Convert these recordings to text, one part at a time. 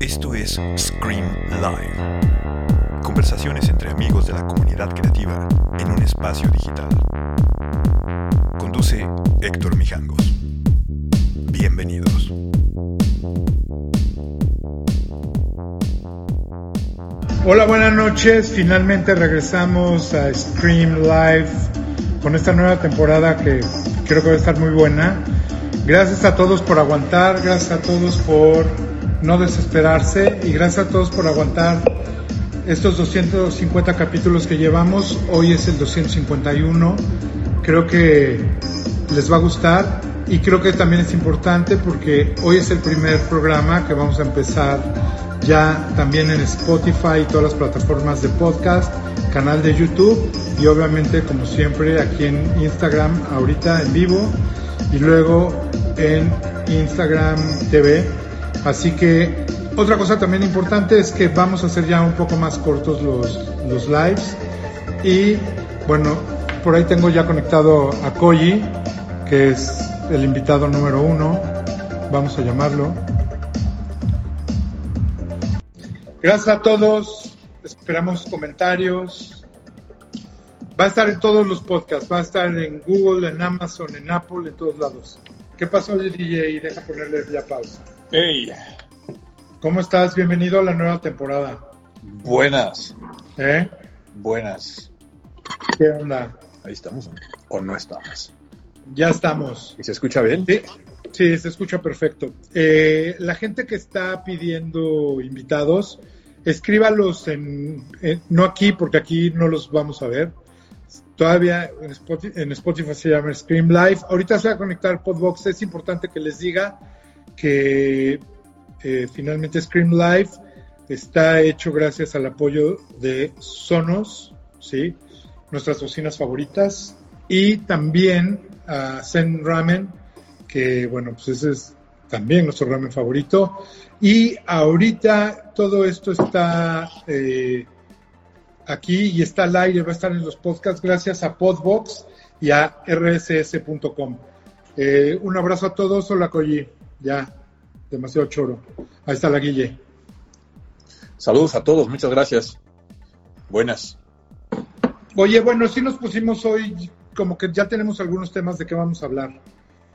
Esto es Scream Live. Conversaciones entre amigos de la comunidad creativa en un espacio digital. Conduce Héctor Mijangos. Bienvenidos. Hola, buenas noches. Finalmente regresamos a Scream Live con esta nueva temporada que creo que va a estar muy buena. Gracias a todos por aguantar, gracias a todos por no desesperarse y gracias a todos por aguantar estos 250 capítulos que llevamos. Hoy es el 251. Creo que les va a gustar y creo que también es importante porque hoy es el primer programa que vamos a empezar ya también en Spotify y todas las plataformas de podcast, canal de YouTube y obviamente, como siempre, aquí en Instagram ahorita en vivo y luego en Instagram TV. Así que otra cosa también importante es que vamos a hacer ya un poco más cortos los lives. Y bueno, por ahí tengo ya conectado a Koji, que es el invitado número uno, vamos a llamarlo. Gracias a todos, esperamos comentarios. Va a estar en todos los podcasts, va a estar en Google, en Amazon, en Apple, en todos lados. ¿Qué pasó, DJ? Deja ponerle ya pausa. ¡Hey! ¿Cómo estás? Bienvenido a la nueva temporada. Buenas. ¿Eh? Buenas. ¿Qué onda? Ahí estamos, ¿o no estamos? Ya estamos. ¿Y se escucha bien? Sí, sí, se escucha perfecto. La gente que está pidiendo invitados, escríbalos no aquí, porque aquí no los vamos a ver. Todavía en Spotify se llama Scream Live. Ahorita se va a conectar Podbox. Es importante que les diga que finalmente Scream Live está hecho gracias al apoyo de Sonos, ¿sí? Nuestras bocinas favoritas, y también a Zen Ramen, que bueno, pues ese es también nuestro ramen favorito. Y ahorita todo esto está aquí y está al aire, va a estar en los podcasts gracias a Podbox y a RSS.com. Un abrazo a todos. Hola, Koji. Ya, demasiado choro. Ahí está la Guille. Saludos a todos, muchas gracias. Buenas. Oye, bueno, sí nos pusimos hoy, como que ya tenemos algunos temas de qué vamos a hablar.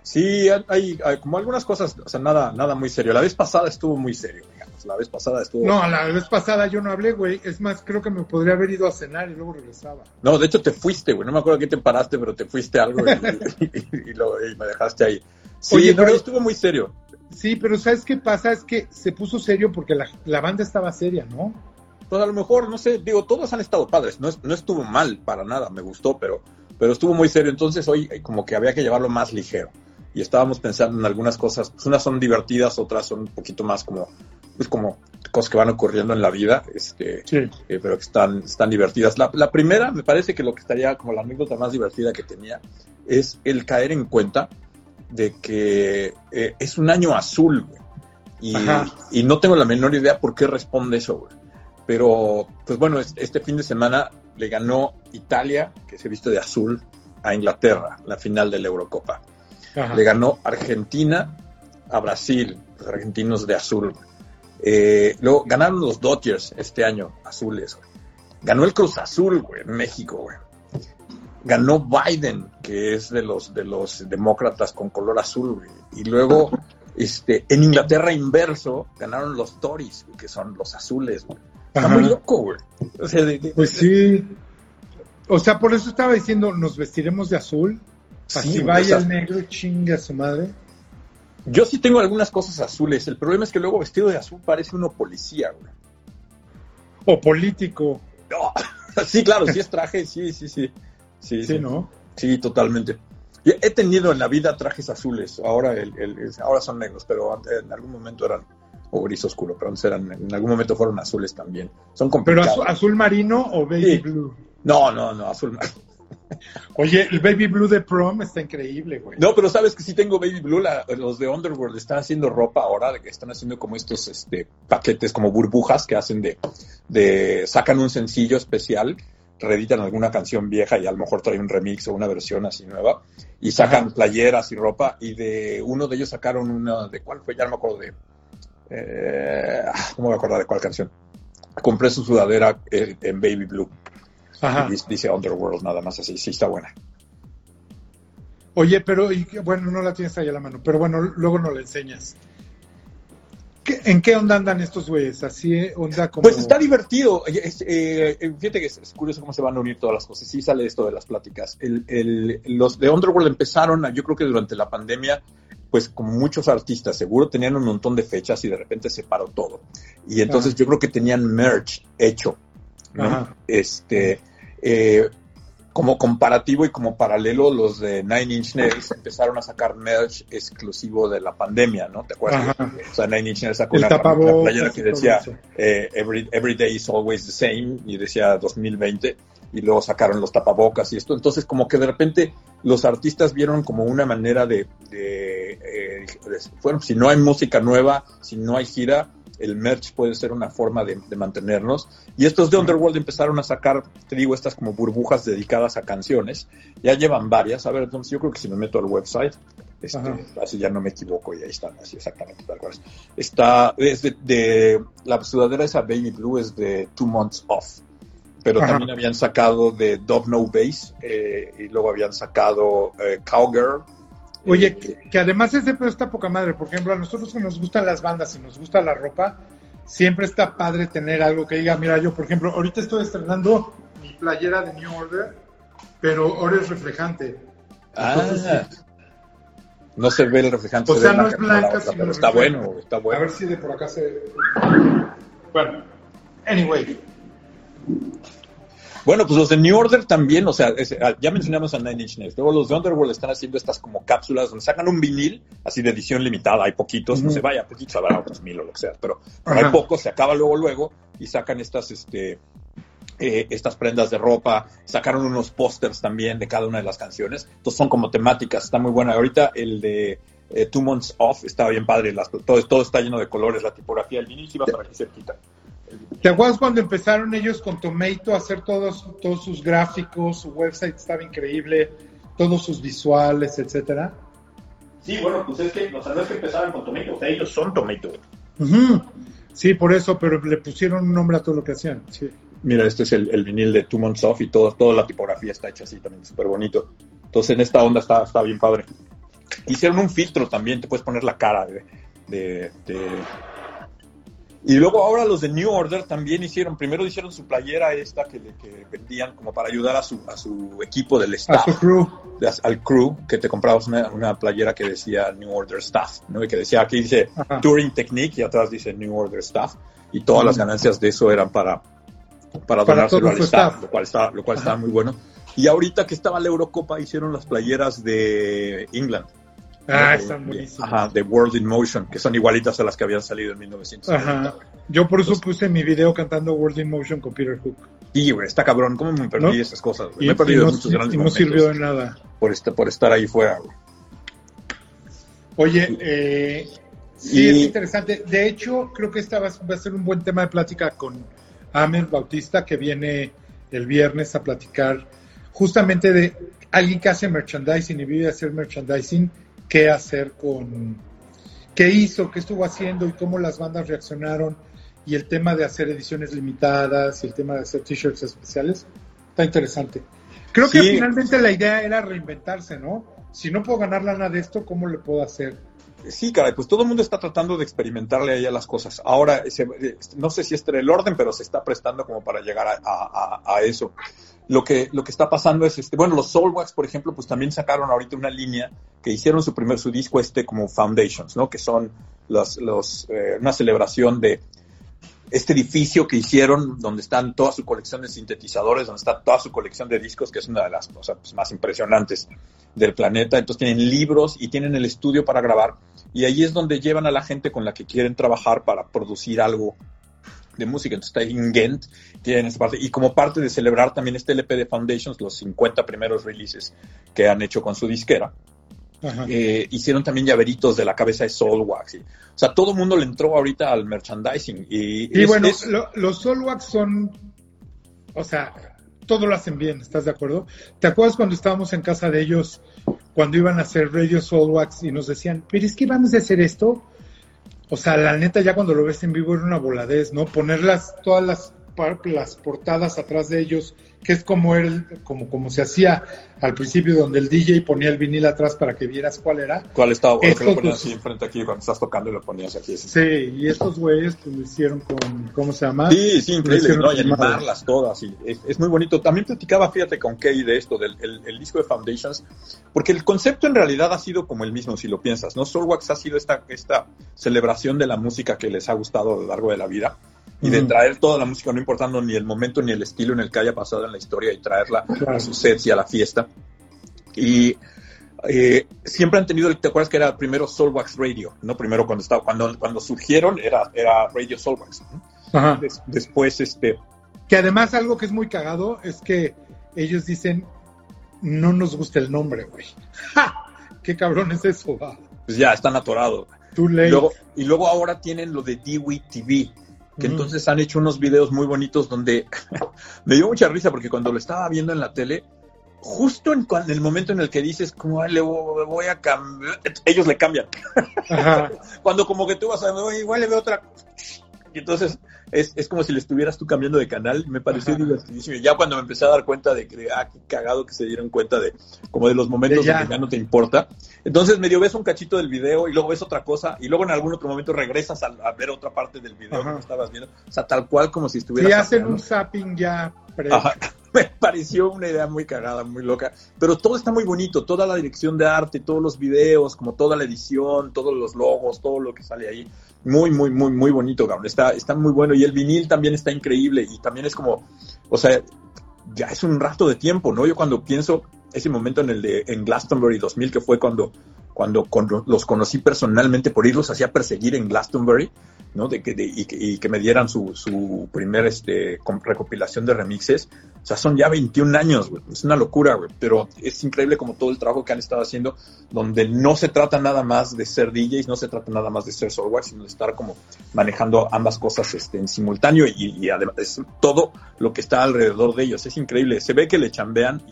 Sí, hay como algunas cosas, o sea, nada muy serio. La vez pasada estuvo muy serio, digamos. No, la vez pasada yo no hablé, güey. Es más, creo que me podría haber ido a cenar y luego regresaba. No, de hecho te fuiste, güey. No me acuerdo a qué te paraste, pero te fuiste a algo y me dejaste ahí. Sí, oye, pero estuvo muy serio. Sí, pero ¿sabes qué pasa? Es que se puso serio porque la banda estaba seria, ¿no? Pues a lo mejor, no sé, digo, todos han estado padres. No estuvo mal para nada, me gustó, pero estuvo muy serio. Entonces hoy como que había que llevarlo más ligero. Y estábamos pensando en algunas cosas, pues unas son divertidas, otras son un poquito más como cosas que van ocurriendo en la vida, sí. Pero que están divertidas. La primera, me parece que lo que estaría como la anécdota más divertida que tenía es el caer en cuenta de que es un año azul, güey. Y no tengo la menor idea por qué responde eso, güey. Pero, pues bueno, este fin de semana le ganó Italia, que se viste de azul, a Inglaterra, la final de la Eurocopa. Ajá. Le ganó Argentina a Brasil, los argentinos de azul. Luego ganaron los Dodgers este año, azules. Güey. Ganó el Cruz Azul, güey, en México, güey. Ganó Biden, que es de los demócratas con color azul, güey. Y luego, en Inglaterra inverso, ganaron los Tories, güey, que son los azules, güey. Está muy loco, güey. O sea, pues sí. O sea, por eso estaba diciendo, nos vestiremos de azul. Así sí, vaya, o sea, el negro chinga a su madre. Yo sí tengo algunas cosas azules. El problema es que luego vestido de azul parece uno policía, güey. O político. No. Sí, claro, sí es traje, sí. Sí, ¿no? Sí, totalmente. Yo he tenido en la vida trajes azules. Ahora ahora son negros, pero en algún momento eran o gris oscuro, pero en algún momento fueron azules también. Son complicados. ¿Pero azul marino o baby blue? No, azul marino. Oye, el Baby Blue de Prom está increíble, güey. No, pero sabes que sí tengo Baby Blue. Los de Underworld están haciendo ropa ahora, de que están haciendo como estos paquetes, como burbujas que hacen sacan un sencillo especial reeditan alguna canción vieja y a lo mejor trae un remix o una versión así nueva, y sacan playeras y ropa, y de uno de ellos sacaron una, ¿de cuál fue? Ya no me acuerdo de... no me voy a acordar de cuál canción. Compré su sudadera en Baby Blue. Ajá. Dice Underworld, nada más así, sí está buena. Oye, pero, y, bueno, no la tienes ahí a la mano, pero bueno, luego nos la enseñas. ¿En qué onda andan estos güeyes? Así onda como... Pues está divertido. Fíjate que es curioso cómo se van a unir todas las cosas. Sí sale esto de las pláticas. Los de Underworld empezaron, yo creo que durante la pandemia, pues como muchos artistas, seguro tenían un montón de fechas y de repente se paró todo. Y entonces yo creo que tenían merch hecho, ¿no? Como comparativo y como paralelo, los de Nine Inch Nails empezaron a sacar merch exclusivo de la pandemia, ¿no? ¿Te acuerdas? Ajá. O sea, Nine Inch Nails sacó una playera que decía every day is always the same, y decía 2020, y luego sacaron los tapabocas y esto. Entonces, como que de repente los artistas vieron como una manera de bueno, si no hay música nueva, si no hay gira, el merch puede ser una forma de mantenernos. Y estos de Underworld empezaron a sacar, te digo, estas como burbujas dedicadas a canciones. Ya llevan varias. A ver, entonces yo creo que si me meto al website, así ya no me equivoco, y ahí están, así exactamente tal cual. Está, es de la sudadera esa Baby Blue es de 2 Months Off. Pero también habían sacado de Dove No Bass, y luego habían sacado Cowgirl. Oye, que además ese pedo está poca madre. Por ejemplo, a nosotros que nos gustan las bandas y nos gusta la ropa, siempre está padre tener algo que diga, mira, yo por ejemplo, ahorita estoy estrenando mi playera de New Order, pero ahora es reflejante. Entonces, no se ve el reflejante. O sea, no es blanca, sino pero está bueno, está bueno. A ver si de por acá se... Bueno, anyway... Bueno, pues los de New Order también, o sea, ya mencionamos a Nine Inch Nails. Luego los de Underworld están haciendo estas como cápsulas donde sacan un vinil, así de edición limitada, hay poquitos, no se vaya, poquitos, habrá otros 1,000 o lo que sea, pero hay pocos, se acaba luego, y sacan estas, estas prendas de ropa, sacaron unos pósters también de cada una de las canciones, entonces son como temáticas, está muy buena. Ahorita el de 2 Months Off está bien padre, todo está lleno de colores, la tipografía, el vinil, si va para aquí cerquita. ¿Te acuerdas cuando empezaron ellos con Tomato a hacer todos sus gráficos? Su website estaba increíble, todos sus visuales, etcétera. Sí, bueno, pues es que los amigos que empezaron con Tomato, o sea, ellos son Tomato. Sí, por eso, pero le pusieron un nombre a todo lo que hacían. Sí. Mira, este es el vinil de 2 Months Off, y toda la tipografía está hecha así también, súper bonito. Entonces en esta onda está bien padre. Hicieron un filtro también, te puedes poner la cara de Y luego ahora los de New Order también hicieron su playera esta que vendían como para ayudar a su equipo del staff. A su crew. Al crew, que te comprabas una playera que decía New Order Staff, ¿no? Y que decía, aquí dice Touring Technique y atrás dice New Order Staff. Y todas las ganancias de eso eran para donárselo al staff, lo cual estaba muy bueno. Y ahorita que estaba la Eurocopa hicieron las playeras de England. Están buenísimas. De World in Motion, que son igualitas a las que habían salido en 1970. Yo por eso puse mi video cantando World in Motion con Peter Hook. Sí, güey, está cabrón, cómo me perdí esas cosas, güey. Me he perdido muchos grandes momentos. Y no sirvió de nada. Por estar ahí fuera, güey. Oye, sí, es interesante. De hecho, creo que esta va a ser un buen tema de plática con Amel Bautista, que viene el viernes a platicar justamente de alguien que hace merchandising y vive a hacer merchandising. Qué hacer qué hizo, qué estuvo haciendo y cómo las bandas reaccionaron, y el tema de hacer ediciones limitadas, el tema de hacer t-shirts especiales, está interesante. Creo que finalmente la idea era reinventarse, ¿no? Si no puedo ganar lana de esto, ¿cómo le puedo hacer? Sí, caray, pues todo el mundo está tratando de experimentarle ahí a las cosas. Ahora, no sé si este era el orden, pero se está prestando como para llegar a eso. Lo que está pasando es, bueno, los Soulwax, por ejemplo, pues también sacaron ahorita una línea que hicieron su disco como Foundations, ¿no? Que son una celebración de este edificio que hicieron, donde están toda su colección de sintetizadores, donde está toda su colección de discos, que es una de las cosas más impresionantes del planeta. Entonces tienen libros y tienen el estudio para grabar, y ahí es donde llevan a la gente con la que quieren trabajar para producir algo de música. Entonces está en Ghent, tienen esa parte, y como parte de celebrar también este LP de Foundations, los 50 primeros releases que han hecho con su disquera, hicieron también llaveritos de la cabeza de Soulwax, o sea, todo el mundo le entró ahorita al merchandising. Y bueno, los Soulwax son, o sea, todo lo hacen bien, ¿estás de acuerdo? ¿Te acuerdas cuando estábamos en casa de ellos, cuando iban a hacer Radio Soulwax y nos decían, pero es que vamos a hacer esto? O sea, la neta, ya cuando lo ves en vivo era una voladez, ¿no? Ponerlas todas las portadas atrás de ellos, que es como se hacía al principio, donde el DJ ponía el vinil atrás para que vieras cuál era. ¿Cuál estaba? Bueno, que lo ponías así enfrente aquí, cuando estás tocando y lo ponías aquí. Sí, sí, y estos güeyes pues, lo hicieron con, ¿cómo se llama? Sí, sí, increíble, ¿no? Y animarlas todas, y es muy bonito. También platicaba, fíjate, con Kay de esto, del disco de Foundations, porque el concepto en realidad ha sido como el mismo, si lo piensas, ¿no? Soulwax ha sido esta celebración de la música que les ha gustado a lo largo de la vida, y de traer toda la música, no importando ni el momento ni el estilo en el que haya pasado en la historia, y traerla a sus sets y a la fiesta. Y siempre han tenido, ¿te acuerdas que era primero Soulwax Radio? ¿No? Primero cuando surgieron era Radio Soulwax, ¿no? Ajá. Después que además algo que es muy cagado es que ellos dicen, no nos gusta el nombre, güey. ¡Ja! ¡Qué cabrón es eso, va! Pues ya, están atorados. Y luego ahora tienen lo de Dewey TV, que entonces han hecho unos videos muy bonitos donde me dio mucha risa, porque cuando lo estaba viendo en la tele, justo en el momento en el que dices, como, ay, le voy a cambiar, ellos le cambian. Ajá. Cuando como que tú vas a ver, igual le veo otra. Y entonces es como si le estuvieras tú cambiando de canal. Me pareció divertidísimo. Y ya cuando me empecé a dar cuenta de que, qué cagado que se dieron cuenta de como de los momentos en que ya no te importa. Entonces medio ves un cachito del video y luego ves otra cosa, y luego en algún otro momento regresas a ver otra parte del video que estabas viendo. O sea, tal cual como si estuvieras... Y hacen un zapping ya Me pareció una idea muy cagada, muy loca. Pero todo está muy bonito, toda la dirección de arte, todos los videos, como toda la edición, todos los logos, todo lo que sale ahí. Muy, muy, muy, muy bonito, cabrón. Está muy bueno. Y el vinil también está increíble. Y también es como, o sea, ya es un rato de tiempo, ¿no? Yo cuando pienso ese momento en Glastonbury 2000, que fue cuando los conocí personalmente, por irlos hacía perseguir en Glastonbury, ¿no? Y que me dieran su primer recopilación de remixes. O sea, son ya 21 años, güey. Es una locura, güey. Pero es increíble como todo el trabajo que han estado haciendo, donde no se trata nada más de ser DJs, no se trata nada más de ser software, sino de estar como manejando ambas cosas en simultáneo, y además es todo lo que está alrededor de ellos. Es increíble. Se ve que le chambean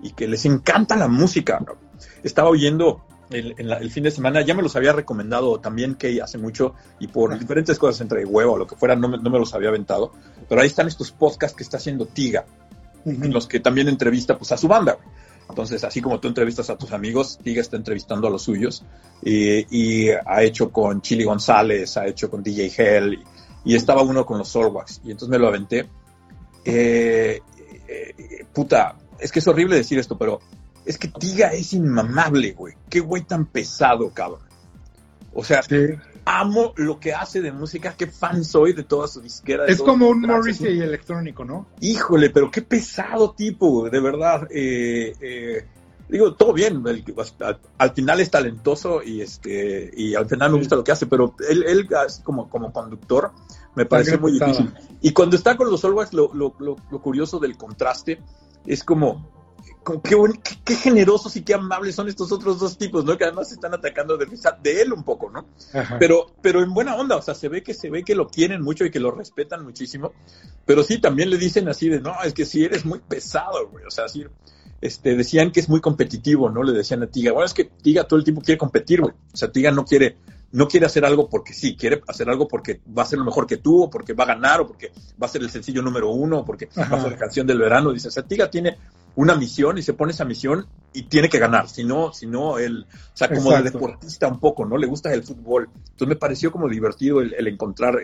y que les encanta la música, ¿no? Estaba oyendo el fin de semana, ya me los había recomendado también Kay hace mucho, y por diferentes cosas, entre huevo o lo que fuera, no me los había aventado, pero ahí están estos podcasts que está haciendo Tiga, en los que también entrevista pues a su banda, güey. Entonces, así como tú entrevistas a tus amigos, Tiga está entrevistando a los suyos, y ha hecho con Chili González, ha hecho con DJ Hell, y estaba uno con los Soulwax, y entonces me lo aventé. Puta, es que es horrible decir esto, pero es que Tiga es inmamable, güey. Qué güey tan pesado, cabrón. O sea, amo lo que hace de música. Qué fan soy de toda su disquera. Es como un Morrissey electrónico, ¿no? Híjole, pero qué pesado tipo, güey. De verdad. Digo, todo bien. Al final es talentoso y al final me gusta lo que hace, pero él como conductor me parece muy difícil. Y cuando está con los Soulwax, lo curioso del contraste es como qué generosos y qué amables son estos otros dos tipos, ¿no? Que además se están atacando de risa de él un poco, ¿no? Ajá. Pero en buena onda, o sea, se ve que lo quieren mucho y que lo respetan muchísimo, pero sí, también le dicen así de, no, es que sí eres muy pesado, güey, o sea, sí, decían que es muy competitivo, ¿no? Le decían a Tiga, bueno, es que Tiga todo el tiempo quiere competir, güey, o sea, Tiga no quiere hacer algo porque sí, quiere hacer algo porque va a ser lo mejor que tú, o porque va a ganar, o porque va a ser el sencillo número 1, o porque va a ser la canción del verano, dice, o sea, Tiga tiene una misión y se pone esa misión y tiene que ganar, si no él, o sea, como de deportista un poco, ¿no? Le gusta el fútbol. Entonces me pareció como divertido el encontrar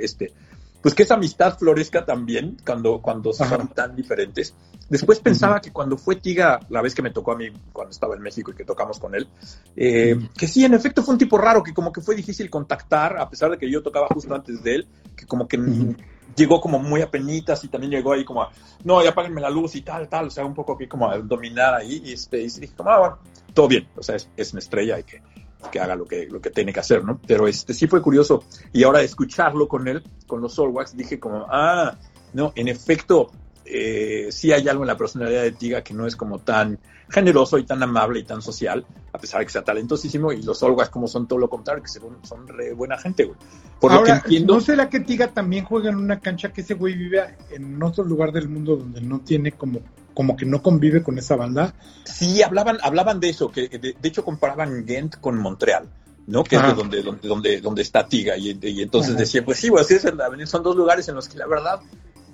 pues que esa amistad florezca también cuando son tan diferentes. Después pensaba que cuando fue Tiga, la vez que me tocó a mí cuando estaba en México y que tocamos con él, que sí, en efecto fue un tipo raro, que como que fue difícil contactar, a pesar de que yo tocaba justo antes de él, que como que llegó como muy apenitas, y también llegó ahí como a, no, ya apáguenme la luz y tal, o sea, un poco que como a dominar ahí, y dije como, bueno, todo bien, o sea, es una estrella, y que haga lo que tiene que hacer, ¿no? Pero sí fue curioso, y ahora escucharlo con él, con los Soulwax, dije como, no, en efecto, sí hay algo en la personalidad de Tiga que no es como tan generoso y tan amable y tan social, a pesar de que sea talentosísimo, y los Soulwax como son todo lo contrario, que son re buena gente, güey. Por ahora, lo que entiendo, ¿no será que Tiga también juega en una cancha que ese güey vive en otro lugar del mundo donde no tiene como que no convive con esa banda? Sí, hablaban de eso, que de hecho comparaban Ghent con Montreal, ¿no? Que es donde está Tiga, y entonces decía, pues sí, güey, así es, son dos lugares en los que la verdad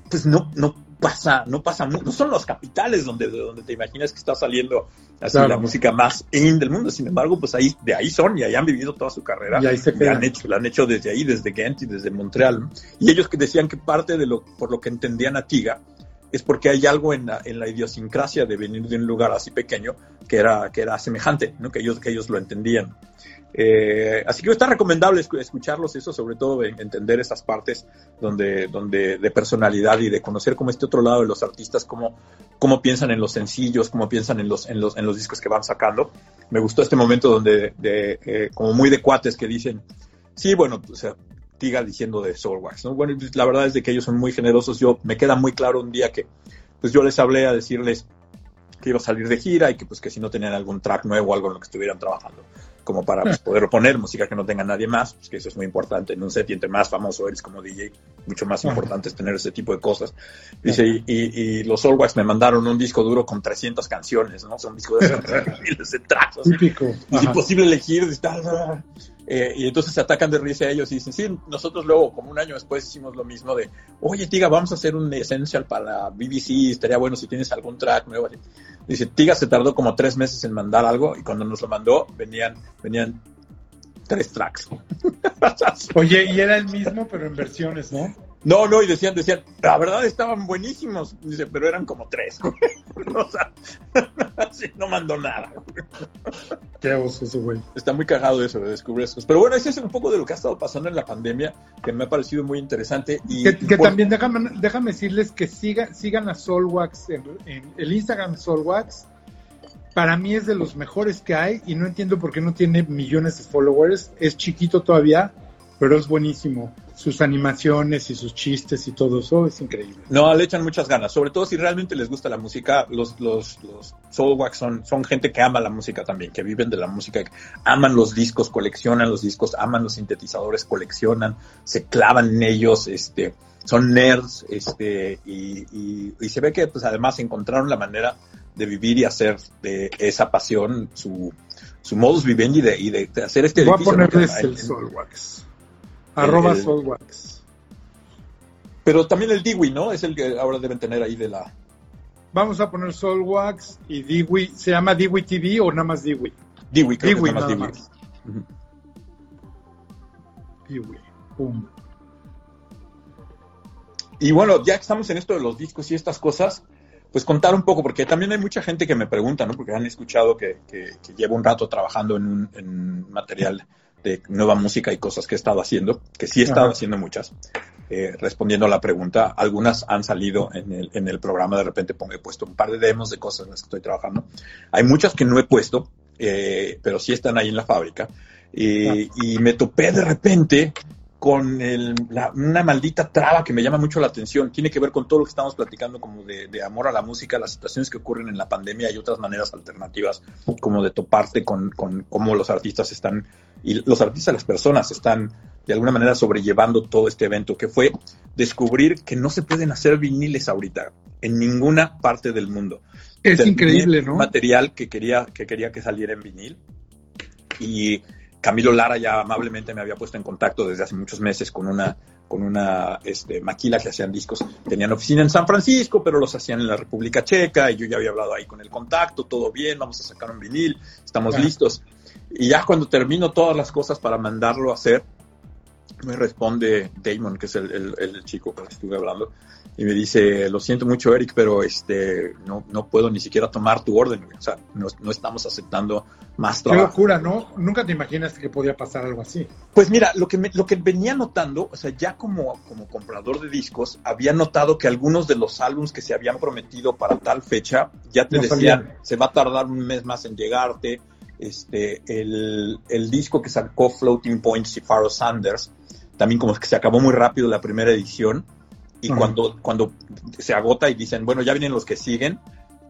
pues no pasa mucho, no son los capitales donde te imaginas que está saliendo así la música más in del mundo. Sin embargo, pues de ahí son, y ahí han vivido toda su carrera, y ahí se quedan. La han hecho desde ahí, desde Ghent y desde Montreal, y ellos que decían que parte de por lo que entendían a Tiga es porque hay algo en la idiosincrasia de venir de un lugar así pequeño que era semejante, ¿no? que ellos lo entendían. Así que está recomendable escucharlos, eso, sobre todo entender esas partes donde de personalidad y de conocer como este otro lado de los artistas, cómo piensan en los sencillos, cómo piensan en los discos que van sacando. Me gustó este momento donde como muy de cuates que dicen, sí, bueno, o sea, Tiga diciendo de Soulwax, ¿no? Bueno, la verdad es de que ellos son muy generosos. Me queda muy claro un día que pues yo les hablé a decirles que iba a salir de gira y que pues que si no tenían algún track nuevo, algo en lo que estuvieran trabajando, como para pues poder poner música que no tenga nadie más, pues que eso es muy importante en un set, y entre más famoso eres como DJ, mucho más importante es tener ese tipo de cosas. Dice, y los Soulwax me mandaron un disco duro con 300 canciones, ¿no? Son discos de miles de tracks, así, es imposible elegir, y entonces se atacan de risa a ellos y dicen, sí, nosotros luego, como un año después, hicimos lo mismo de, oye, Tiga, vamos a hacer un Essential para BBC, estaría bueno si tienes algún track nuevo. Dice, Tiga se tardó como 3 meses en mandar algo, y cuando nos lo mandó, venían 3 tracks. Oye, y era el mismo, pero en versiones, ¿no? No, y decían, la verdad estaban buenísimos, dice, pero eran como 3. O sea, no mandó nada. Qué oso ese güey. Está muy cagado eso de descubrir eso. Pero bueno, ese es un poco de lo que ha estado pasando en la pandemia, que me ha parecido muy interesante. Y que pues, también déjame decirles que sigan a Soulwax en el Instagram. Soulwax para mí es de los mejores que hay, y no entiendo por qué no tiene millones de followers. Es chiquito todavía, pero es buenísimo. Sus animaciones y sus chistes y todo eso es increíble. No, le echan muchas ganas, sobre todo si realmente les gusta la música. Los Soulwax son gente que ama la música también, que viven de la música, que aman los discos, coleccionan los discos, aman los sintetizadores, coleccionan, se clavan en ellos, son nerds, y se ve que pues además encontraron la manera de vivir y hacer de esa pasión su modus vivendi y de hacer este edificio. Voy a ponerles el Soulwax. @ Soulwax. Pero también el Diwi, ¿no? Es el que ahora deben tener ahí de la... Vamos a poner Soulwax y Diwi. ¿Se llama Diwi TV o nada más Diwi? Diwi, creo Diwi, que nada más Diwi. Diwi, pum. Y bueno, ya que estamos en esto de los discos y estas cosas, pues contar un poco, porque también hay mucha gente que me pregunta, ¿no? Porque han escuchado que llevo un rato trabajando en material de nueva música y cosas que he estado haciendo, que sí he estado haciendo muchas. Respondiendo a la pregunta, algunas han salido en el programa. De repente he puesto un par de demos de cosas en las que estoy trabajando. Hay muchas que no he puesto, pero sí están ahí en la fábrica. Y me topé de repente con una maldita traba que me llama mucho la atención. Tiene que ver con todo lo que estamos platicando como de amor a la música, las situaciones que ocurren en la pandemia y otras maneras alternativas como de toparte con cómo los artistas están, y los artistas, las personas están de alguna manera sobrellevando todo este evento, que fue descubrir que no se pueden hacer viniles ahorita en ninguna parte del mundo. Es increíble, ¿no? Material que quería que saliera en vinil, y Camilo Lara ya amablemente me había puesto en contacto desde hace muchos meses con una maquila que hacían discos. Tenían oficina en San Francisco, pero los hacían en la República Checa, y yo ya había hablado ahí con el contacto, todo bien, vamos a sacar un vinil, estamos listos. Y ya cuando termino todas las cosas para mandarlo a hacer, me responde Damon, que es el chico con el que estuve hablando, y me dice, lo siento mucho, Eric, pero no puedo ni siquiera tomar tu orden. O sea, no estamos aceptando más trabajo. Qué locura, ¿no? Nunca te imaginas que podía pasar algo así. Pues mira, lo que venía notando, o sea, ya como comprador de discos, había notado que algunos de los álbumes que se habían prometido para tal fecha, ya te decían, salían. Se va a tardar un mes más en llegarte. El disco que sacó Floating Points y Pharoah Sanders, también como que se acabó muy rápido la primera edición, y cuando se agota y dicen, bueno, ya vienen los que siguen,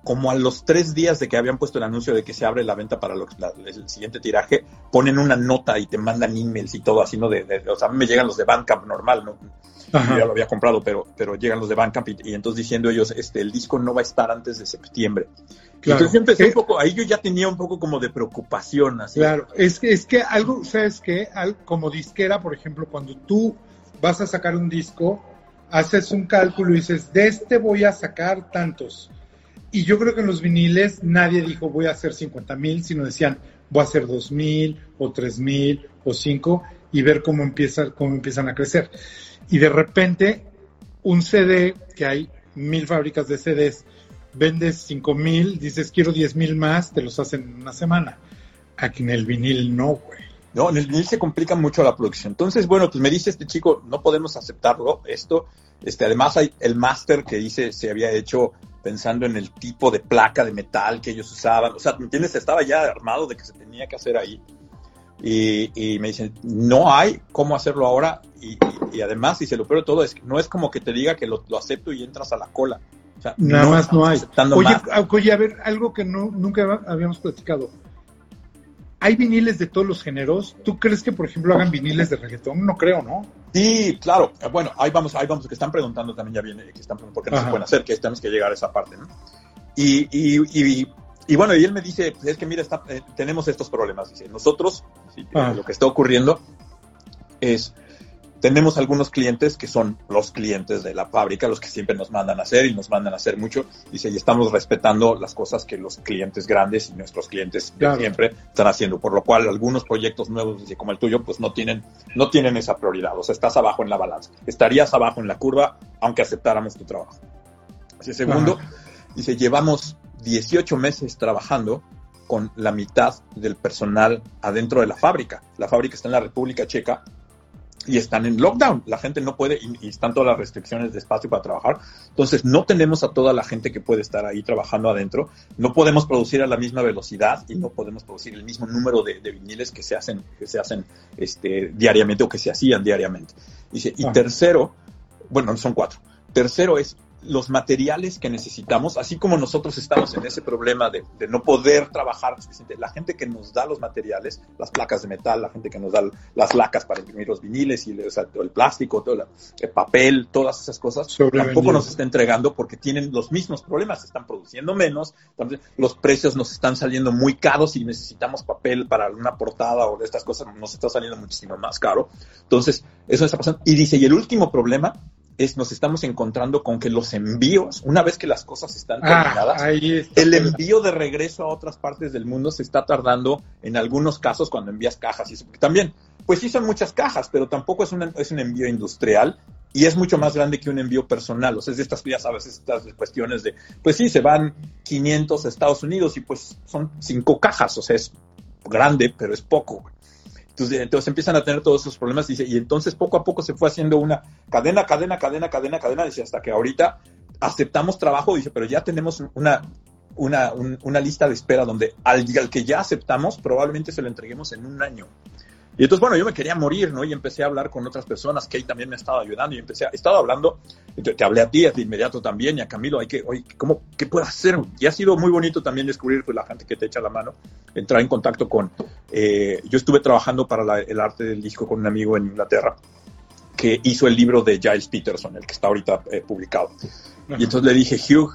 como a los 3 días de que habían puesto el anuncio de que se abre la venta para el siguiente tiraje, ponen una nota y te mandan emails y todo así, ¿no? O sea, a mí me llegan los de Bandcamp normal, ¿no? Yo ya lo había comprado, pero llegan los de Bandcamp y entonces diciendo ellos, el disco no va a estar antes de septiembre. Claro. Entonces empecé un poco, ahí yo ya tenía un poco como de preocupación. Así. Claro, es que algo, ¿sabes qué? Como disquera, por ejemplo, cuando tú vas a sacar un disco, haces un cálculo y dices, de este voy a sacar tantos. Y yo creo que en los viniles nadie dijo voy a hacer 50,000, sino decían voy a hacer 2,000 o 3,000 o 5 y ver cómo empiezan a crecer. Y de repente un CD, que hay 1,000 fábricas de CDs, vendes 5,000, dices quiero 10,000 más, te los hacen en una semana. Aquí en el vinil no, güey. No, en el vinil se complica mucho la producción. Entonces, bueno, pues me dice este chico, no podemos aceptarlo, esto. Además hay el máster que dice se había hecho pensando en el tipo de placa de metal que ellos usaban, o sea, ¿me entiendes? Estaba ya armado de que se tenía que hacer ahí, y me dicen, no hay cómo hacerlo ahora, y además, dice, lo peor de todo es que no es como que te diga que lo acepto y entras a la cola, o sea, nada no más no hay. Oye, a ver, algo que nunca habíamos platicado, ¿hay viniles de todos los géneros? ¿Tú crees que, por ejemplo, hagan viniles de reggaetón? No creo, ¿no? Sí, claro. Bueno, ahí vamos, que están preguntando también, ya viene, que están preguntando por qué no se pueden hacer, que tenemos que llegar a esa parte, ¿no? Y bueno, y él me dice, pues es que mira, tenemos estos problemas, dice, nosotros, lo que está ocurriendo es, tenemos algunos clientes que son los clientes de la fábrica, los que siempre nos mandan a hacer y nos mandan a hacer mucho, dice, y estamos respetando las cosas que los clientes grandes y nuestros clientes de siempre están haciendo, por lo cual algunos proyectos nuevos, dice, como el tuyo, pues no tienen esa prioridad, o sea, estás abajo en la balanza, estarías abajo en la curva aunque aceptáramos tu trabajo. Así, segundo, dice, llevamos 18 meses trabajando con la mitad del personal adentro de la fábrica. La fábrica está en la República Checa y están en lockdown, la gente no puede, y están todas las restricciones de espacio para trabajar, entonces no tenemos a toda la gente que puede estar ahí trabajando adentro, no podemos producir a la misma velocidad y no podemos producir el mismo número de viniles que se hacen diariamente o que se hacían diariamente. Dice, y tercero, bueno, son 4, tercero es los materiales que necesitamos, así como nosotros estamos en ese problema de no poder trabajar suficiente, la gente que nos da los materiales, las placas de metal, la gente que nos da las lacas para imprimir los viniles, y o sea, todo el plástico, todo el papel, todas esas cosas, tampoco nos está entregando porque tienen los mismos problemas, están produciendo menos, los precios nos están saliendo muy caros y necesitamos papel para una portada o de estas cosas, nos está saliendo muchísimo más caro, entonces eso está pasando. Y dice, y el último problema es, nos estamos encontrando con que los envíos, una vez que las cosas están terminadas, el envío de regreso a otras partes del mundo se está tardando en algunos casos cuando envías cajas y eso, porque también, pues sí son muchas cajas, pero tampoco es un envío industrial y es mucho más grande que un envío personal, o sea, es de estas, ya sabes, estas cuestiones de, pues sí, se van 500 a Estados Unidos y pues son 5 cajas, o sea, es grande, pero es poco, güey. Entonces empiezan a tener todos esos problemas, dice, y entonces poco a poco se fue haciendo una cadena, dice, hasta que ahorita aceptamos trabajo, dice, pero ya tenemos una lista de espera donde al que ya aceptamos probablemente se lo entreguemos en 1 año. Y entonces, bueno, yo me quería morir, ¿no? Y empecé a hablar con otras personas que ahí también me estaba ayudando, y he estado hablando, te hablé a ti de inmediato también, y a Camilo, ¿qué puedo hacer? Y ha sido muy bonito también descubrir, pues, la gente que te echa la mano, entrar en contacto con, yo estuve trabajando para el arte del disco con un amigo en Inglaterra, que hizo el libro de Giles Peterson, el que está ahorita publicado, y entonces le dije, Hugh,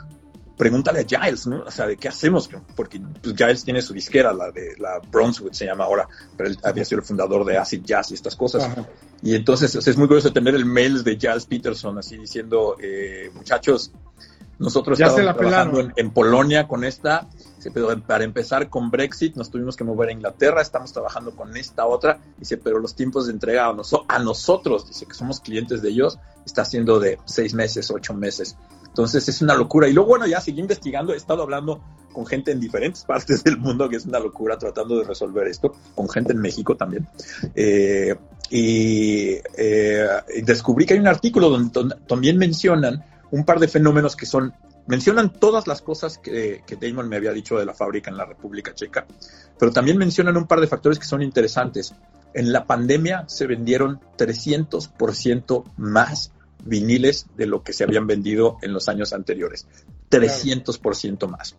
pregúntale a Giles, ¿no? O sea, ¿de qué hacemos? Porque pues, Giles tiene su disquera, la de la Brunswick se llama ahora, pero él había sido el fundador de Acid Jazz y estas cosas. Ajá. Y entonces es muy curioso tener el mail de Giles Peterson así diciendo, muchachos, nosotros ya estábamos trabajando en Polonia con esta, pero para empezar con Brexit nos tuvimos que mover a Inglaterra, estamos trabajando con esta otra, dice, pero los tiempos de entrega a nosotros, dice, que somos clientes de ellos, está siendo de 6 meses, 8 meses. Entonces es una locura. Y luego, bueno, ya seguí investigando, he estado hablando con gente en diferentes partes del mundo, que es una locura, tratando de resolver esto, con gente en México también. Y descubrí que hay un artículo donde también mencionan un par de fenómenos que son, mencionan todas las cosas que Damon me había dicho de la fábrica en la República Checa, pero también mencionan un par de factores que son interesantes. En la pandemia se vendieron 300% más viniles de lo que se habían vendido en los años anteriores, 300% más.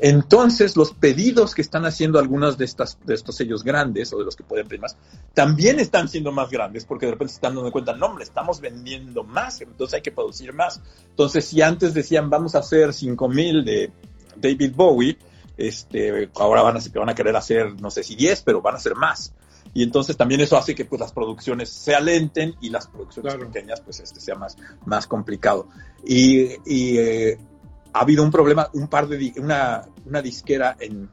Entonces, los pedidos que están haciendo algunos de estos sellos grandes, o de los que pueden pedir más, también están siendo más grandes, porque de repente se están dando cuenta, no, hombre, estamos vendiendo más, entonces hay que producir más. Entonces, si antes decían, vamos a hacer 5,000 de David Bowie, ahora van a querer hacer, no sé si 10, pero van a hacer más. Y entonces también eso hace que pues las producciones se alenten y las producciones pequeñas pues sea más complicado. Y ha habido un problema, una disquera en,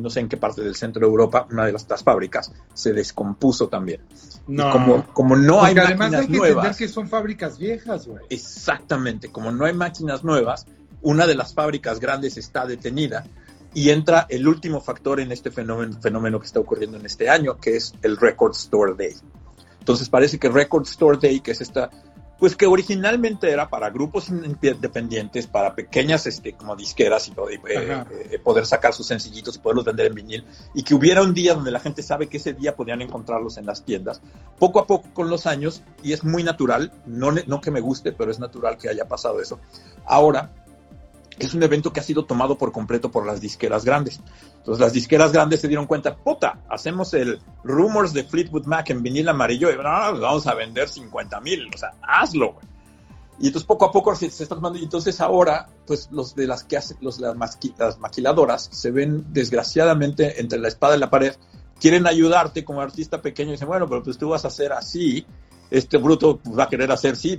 no sé en qué parte del centro de Europa, una de las fábricas se descompuso también. No. Como no hay máquinas nuevas. Además hay que entender que son fábricas viejas, güey. Exactamente, como no hay máquinas nuevas, una de las fábricas grandes está detenida. Y entra el último factor en este fenómeno que está ocurriendo en este año, que es el Record Store Day. Entonces parece que Record Store Day, que es esta, pues que originalmente era para grupos independientes, para pequeñas como disqueras y poder sacar sus sencillitos y poderlos vender en vinil, y que hubiera un día donde la gente sabe que ese día podían encontrarlos en las tiendas. Poco a poco con los años, y es muy natural, no que me guste, pero es natural que haya pasado eso. Ahora, es un evento que ha sido tomado por completo por las disqueras grandes. Entonces, las disqueras grandes se dieron cuenta, puta, hacemos el Rumors de Fleetwood Mac en vinil amarillo y vamos a vender 50,000. O sea, hazlo, güey. Y entonces, poco a poco se está tomando. Y entonces, ahora, pues, los de las que hacen, las maquiladoras se ven, desgraciadamente, entre la espada y la pared. Quieren ayudarte como artista pequeño y dicen, bueno, pero pues tú vas a hacer así. Este bruto va a querer hacer, sí,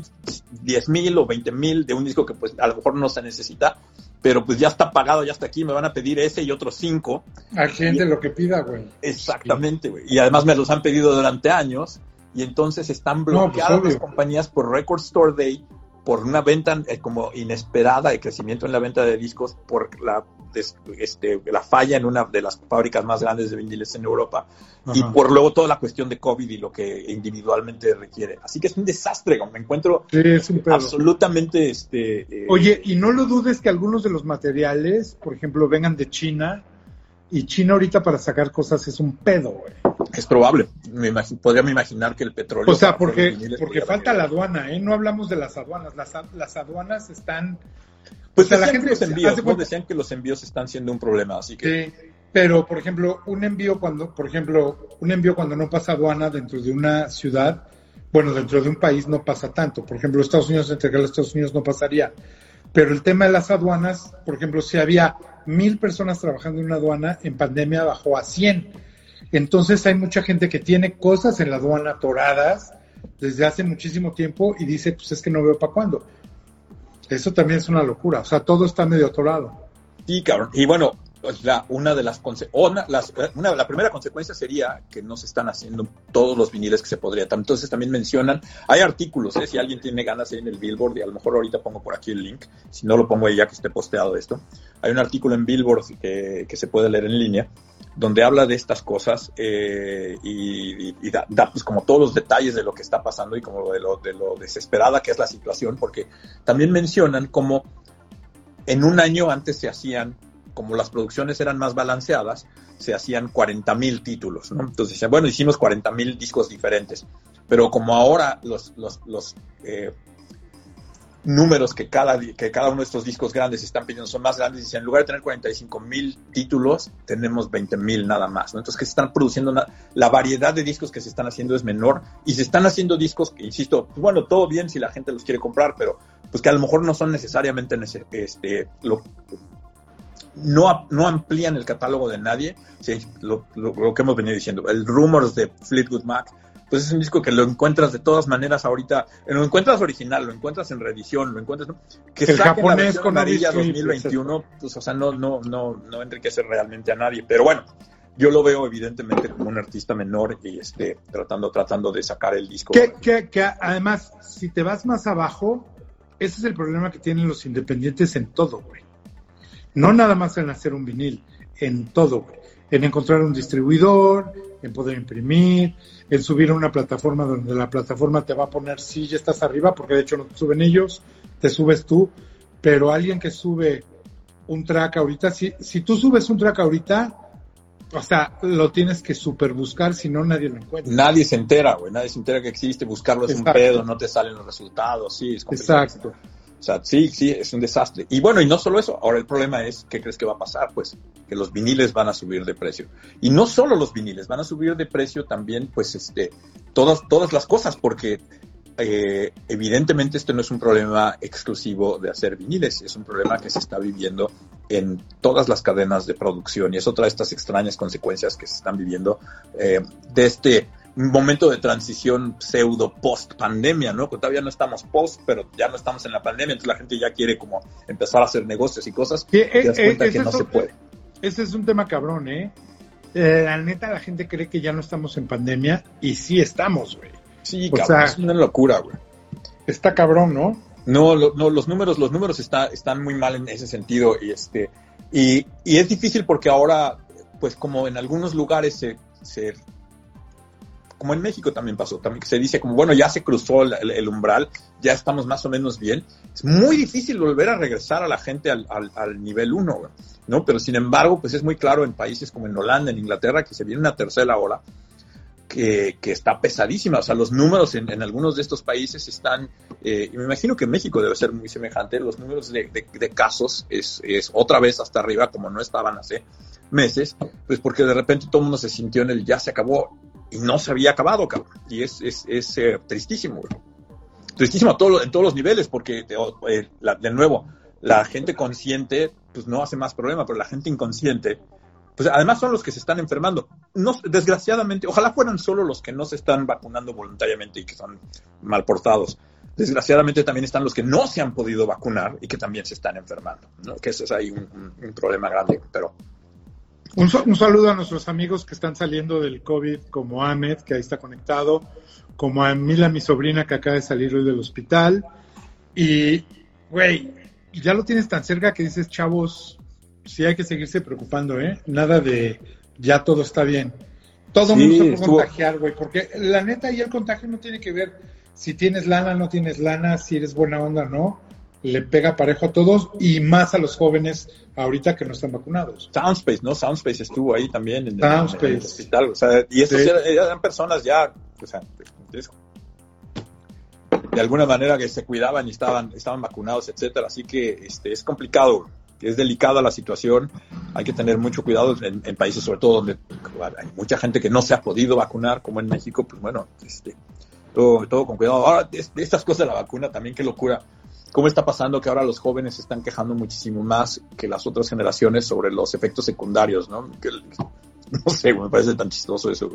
10,000 o 20,000 de un disco que pues a lo mejor no se necesita, pero pues ya está pagado, ya está aquí, me van a pedir ese y otros 5. A gente lo que pida, güey. Exactamente, güey. Y además me los han pedido durante años y entonces están bloqueadas las compañías por Record Store Day, por una venta como inesperada de crecimiento en la venta de discos, por la falla en una de las fábricas más grandes de viniles en Europa. Ajá. Y por luego toda la cuestión de COVID y lo que individualmente requiere. Así que es un desastre, me encuentro absolutamente... Oye, y no lo dudes que algunos de los materiales, por ejemplo, vengan de China, y China ahorita para sacar cosas es un pedo, güey. Es probable, podríamos imaginar que el petróleo... O sea, porque falta la aduana, ¿eh? No hablamos de las aduanas, las aduanas están... Pues o sea, la gente decían que los envíos están siendo un problema, así que... Sí, pero, por ejemplo, un envío cuando no pasa aduana dentro de una ciudad, bueno, dentro de un país no pasa tanto. Por ejemplo, Estados Unidos, entregarlo a Estados Unidos no pasaría. Pero el tema de las aduanas, por ejemplo, si había 1,000 personas trabajando en una aduana, en pandemia bajó a 100. Entonces hay mucha gente que tiene cosas en la aduana atoradas desde hace muchísimo tiempo y dice, pues es que no veo para cuándo. Eso también es una locura, o sea, todo está medio atorado. Sí, cabrón. Y bueno, la primera consecuencia sería que no se están haciendo todos los viniles que se podría. Entonces también mencionan, hay artículos, si alguien tiene ganas en el Billboard, y a lo mejor ahorita pongo por aquí el link, si no lo pongo ahí ya que esté posteado esto. Hay un artículo en Billboard que se puede leer en línea, donde habla de estas cosas y da pues como todos los detalles de lo que está pasando y como de lo desesperada que es la situación, porque también mencionan como en un año antes se hacían, como las producciones eran más balanceadas, se hacían 40,000 títulos, ¿no? Entonces, bueno, hicimos 40,000 discos diferentes, pero como ahora los números que cada uno de estos discos grandes están pidiendo son más grandes, y en lugar de tener 45,000 títulos, tenemos 20,000 nada más, ¿no? Entonces, que se están produciendo la variedad de discos que se están haciendo es menor, y se están haciendo discos que, insisto, pues, bueno, todo bien si la gente los quiere comprar, pero pues que a lo mejor no son necesariamente no amplían el catálogo de nadie, sí, lo que hemos venido diciendo. El Rumors de Fleetwood Mac, pues es un disco que lo encuentras de todas maneras ahorita, lo encuentras original, lo encuentras en reedición, lo encuentras, ¿no? Que el japonés con amarilla 2021, pues o sea, no enriquece realmente a nadie, pero bueno, yo lo veo evidentemente como un artista menor y tratando de sacar el disco. Que además, si te vas más abajo, ese es el problema que tienen los independientes en todo, güey. No nada más en hacer un vinil, en todo, güey. En encontrar un distribuidor, en poder imprimir, en subir a una plataforma donde la plataforma te va a poner si ya estás arriba, porque de hecho no te suben ellos, te subes tú, pero alguien que sube un track ahorita, si tú subes un track ahorita, O sea, lo tienes que super buscar, si no nadie lo encuentra. Nadie se entera, güey, nadie se entera que existe, buscarlo es un pedo, no te salen los resultados, sí, es complicado. Exacto. O sea, sí, sí, es un desastre. Y bueno, y no solo eso, ahora el problema es, ¿qué crees que va a pasar? Pues que los viniles van a subir de precio. Y no solo los viniles, van a subir de precio también, pues, todas las cosas, porque evidentemente este no es un problema exclusivo de hacer viniles, es un problema que se está viviendo en todas las cadenas de producción, y es otra de estas extrañas consecuencias que se están viviendo de este momento de transición pseudo post pandemia, ¿no? Que todavía no estamos post, pero ya no estamos en la pandemia, entonces la gente ya quiere como empezar a hacer negocios y cosas, y te das cuenta que no se puede. Ese es un tema cabrón, ¿eh? La neta, la gente cree que ya no estamos en pandemia, y sí estamos, güey. Sí, cabrón, o sea, es una locura, güey. Está cabrón, ¿no? No, los números están muy mal en ese sentido, y es difícil porque ahora, pues como en algunos lugares como en México también pasó, también se dice como, bueno, ya se cruzó el umbral, ya estamos más o menos bien. Es muy difícil volver a regresar a la gente al nivel 1, ¿no? Pero sin embargo, pues es muy claro en países como en Holanda, en Inglaterra, que se viene una tercera ola que está pesadísima. O sea, los números en algunos de estos países están, y me imagino que México debe ser muy semejante, los números de casos es otra vez hasta arriba, como no estaban hace meses, pues porque de repente todo el mundo se sintió en el ya se acabó, y no se había acabado, cabrón, y es tristísimo, güey. Tristísimo en todos los niveles, porque de nuevo, la gente consciente, pues no hace más problema, pero la gente inconsciente, pues además son los que se están enfermando. No, desgraciadamente, ojalá fueran solo los que no se están vacunando voluntariamente y que son mal portados. Desgraciadamente también están los que no se han podido vacunar y que también se están enfermando, ¿no? Que eso es ahí un problema grande, pero... Un saludo a nuestros amigos que están saliendo del COVID, como Ahmed, que ahí está conectado, como a Mila, mi sobrina, que acaba de salir hoy del hospital. Y, güey, ya lo tienes tan cerca que dices, chavos... Sí, hay que seguirse preocupando, ¿eh? Nada de ya todo está bien. Todo el mundo se puede contagiar, güey, porque la neta y el contagio no tiene que ver si tienes lana, no tienes lana, si eres buena onda, no. Le pega parejo a todos y más a los jóvenes ahorita que no están vacunados. Soundspace, ¿no? Soundspace estuvo ahí también en el hospital. O sea, y estos eran personas ya, o sea, de alguna manera que se cuidaban y estaban vacunados, etcétera. Así que es complicado, güey. Es delicada la situación, hay que tener mucho cuidado en países, sobre todo donde hay mucha gente que no se ha podido vacunar, como en México, pues bueno, todo con cuidado. Ahora, de estas cosas de la vacuna también, qué locura. ¿Cómo está pasando que ahora los jóvenes se están quejando muchísimo más que las otras generaciones sobre los efectos secundarios, no? No sé, me parece tan chistoso eso.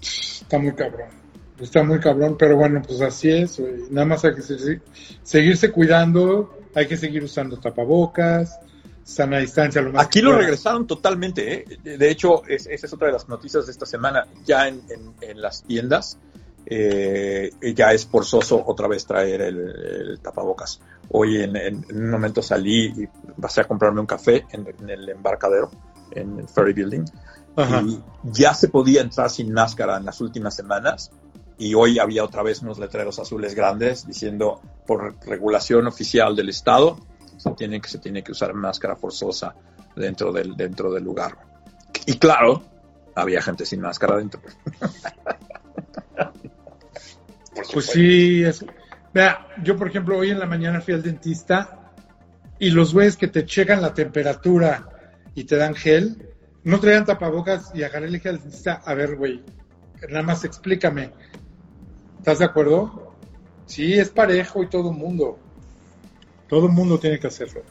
Está muy cabrón, pero bueno, pues así es. Nada más hay que seguirse cuidando. Hay que seguir usando tapabocas, sana distancia. Lo más Aquí lo regresaron totalmente, ¿eh? De hecho, esa es otra de las noticias de esta semana. Ya en las tiendas ya es forzoso otra vez traer el tapabocas. Hoy en un momento salí y pasé a comprarme un café en el embarcadero, en el ferry building. Ajá. Y ya se podía entrar sin máscara en las últimas semanas. Y hoy había otra vez unos letreros azules grandes diciendo, por regulación oficial del Estado, se tiene que usar máscara forzosa dentro del lugar. Y claro, había gente sin máscara dentro. Pues sí. Vea, yo por ejemplo, hoy en la mañana fui al dentista y los güeyes que te checan la temperatura y te dan gel, no traían tapabocas y agarré el gel al dentista. A ver, güey, nada más explícame. ¿Estás de acuerdo? Sí, es parejo y todo el mundo tiene que hacerlo.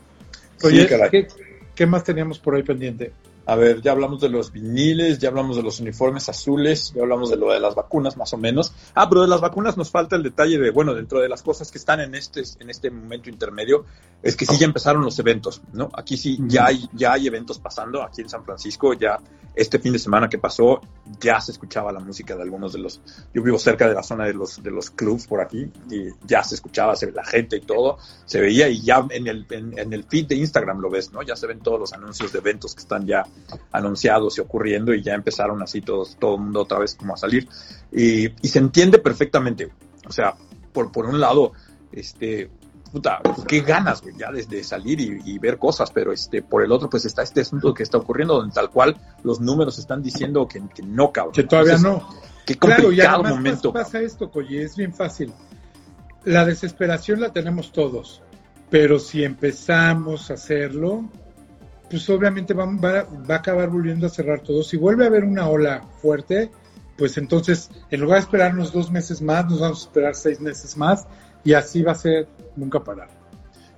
Oye, sí, ¿qué más teníamos por ahí pendiente? A ver, ya hablamos de los viniles, ya hablamos de los uniformes azules, ya hablamos de lo de las vacunas más o menos. Ah, pero de las vacunas nos falta el detalle de, bueno, dentro de las cosas que están en este momento intermedio, es que sí ya empezaron los eventos, ¿no? Aquí sí ya hay eventos pasando, aquí en San Francisco ya... Este fin de semana que pasó, ya se escuchaba la música de algunos de los... Yo vivo cerca de la zona de los clubs por aquí, y ya se escuchaba, se ve la gente y todo, se veía, y ya en el feed de Instagram lo ves, ¿no? Ya se ven todos los anuncios de eventos que están ya anunciados y ocurriendo, y ya empezaron así todo el mundo otra vez como a salir. Y se entiende perfectamente. O sea, por un lado, puta, pues qué ganas, güey, ya de salir y ver cosas, pero por el otro, pues está este asunto que está ocurriendo, donde tal cual los números están diciendo que no, cabrón. Que todavía entonces, no. Qué complicado, claro, y momento. Pasa esto, Coye, es bien fácil. La desesperación la tenemos todos, pero si empezamos a hacerlo, pues obviamente va a acabar volviendo a cerrar todo. Si vuelve a haber una ola fuerte, pues entonces, en lugar de esperarnos 2 meses más, nos vamos a esperar 6 meses más, y así va a ser nunca parar.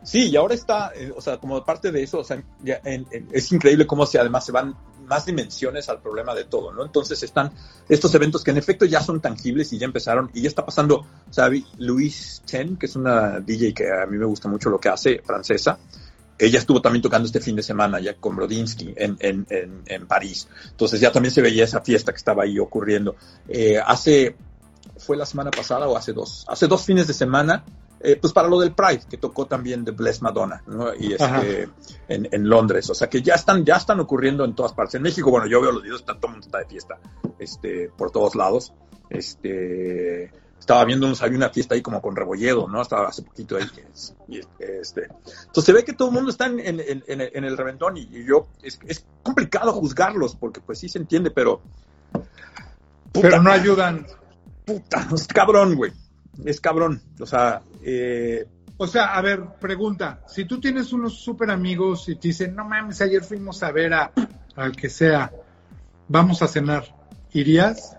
Sí, y ahora está, o sea, como parte de eso, o sea, ya es increíble cómo además se van más dimensiones al problema de todo, ¿no? Entonces están estos eventos que en efecto ya son tangibles y ya empezaron, y ya está pasando, o sea, Louise Chen, que es una DJ que a mí me gusta mucho lo que hace, francesa, ella estuvo también tocando este fin de semana ya con Brodinsky en París. Entonces ya también se veía esa fiesta que estaba ahí ocurriendo. ¿Fue la semana pasada o hace dos fines de semana? Pues para lo del Pride, que tocó también The Blessed Madonna, ¿no? Y en Londres, o sea que ya están ocurriendo en todas partes. En México, bueno, yo veo los videos, todo el mundo está de fiesta, por todos lados. Estaba viendo, había una fiesta ahí como con Rebolledo, ¿no? Estaba hace poquito ahí. Entonces se ve que todo el mundo está en el reventón, y yo, es complicado juzgarlos, porque pues sí se entiende, pero... Puta, pero no ayudan. Puta, es cabrón, güey. Es cabrón. O sea... O sea, a ver, pregunta. Si tú tienes unos súper amigos y te dicen, no mames, ayer fuimos a ver al que sea, vamos a cenar, ¿irías?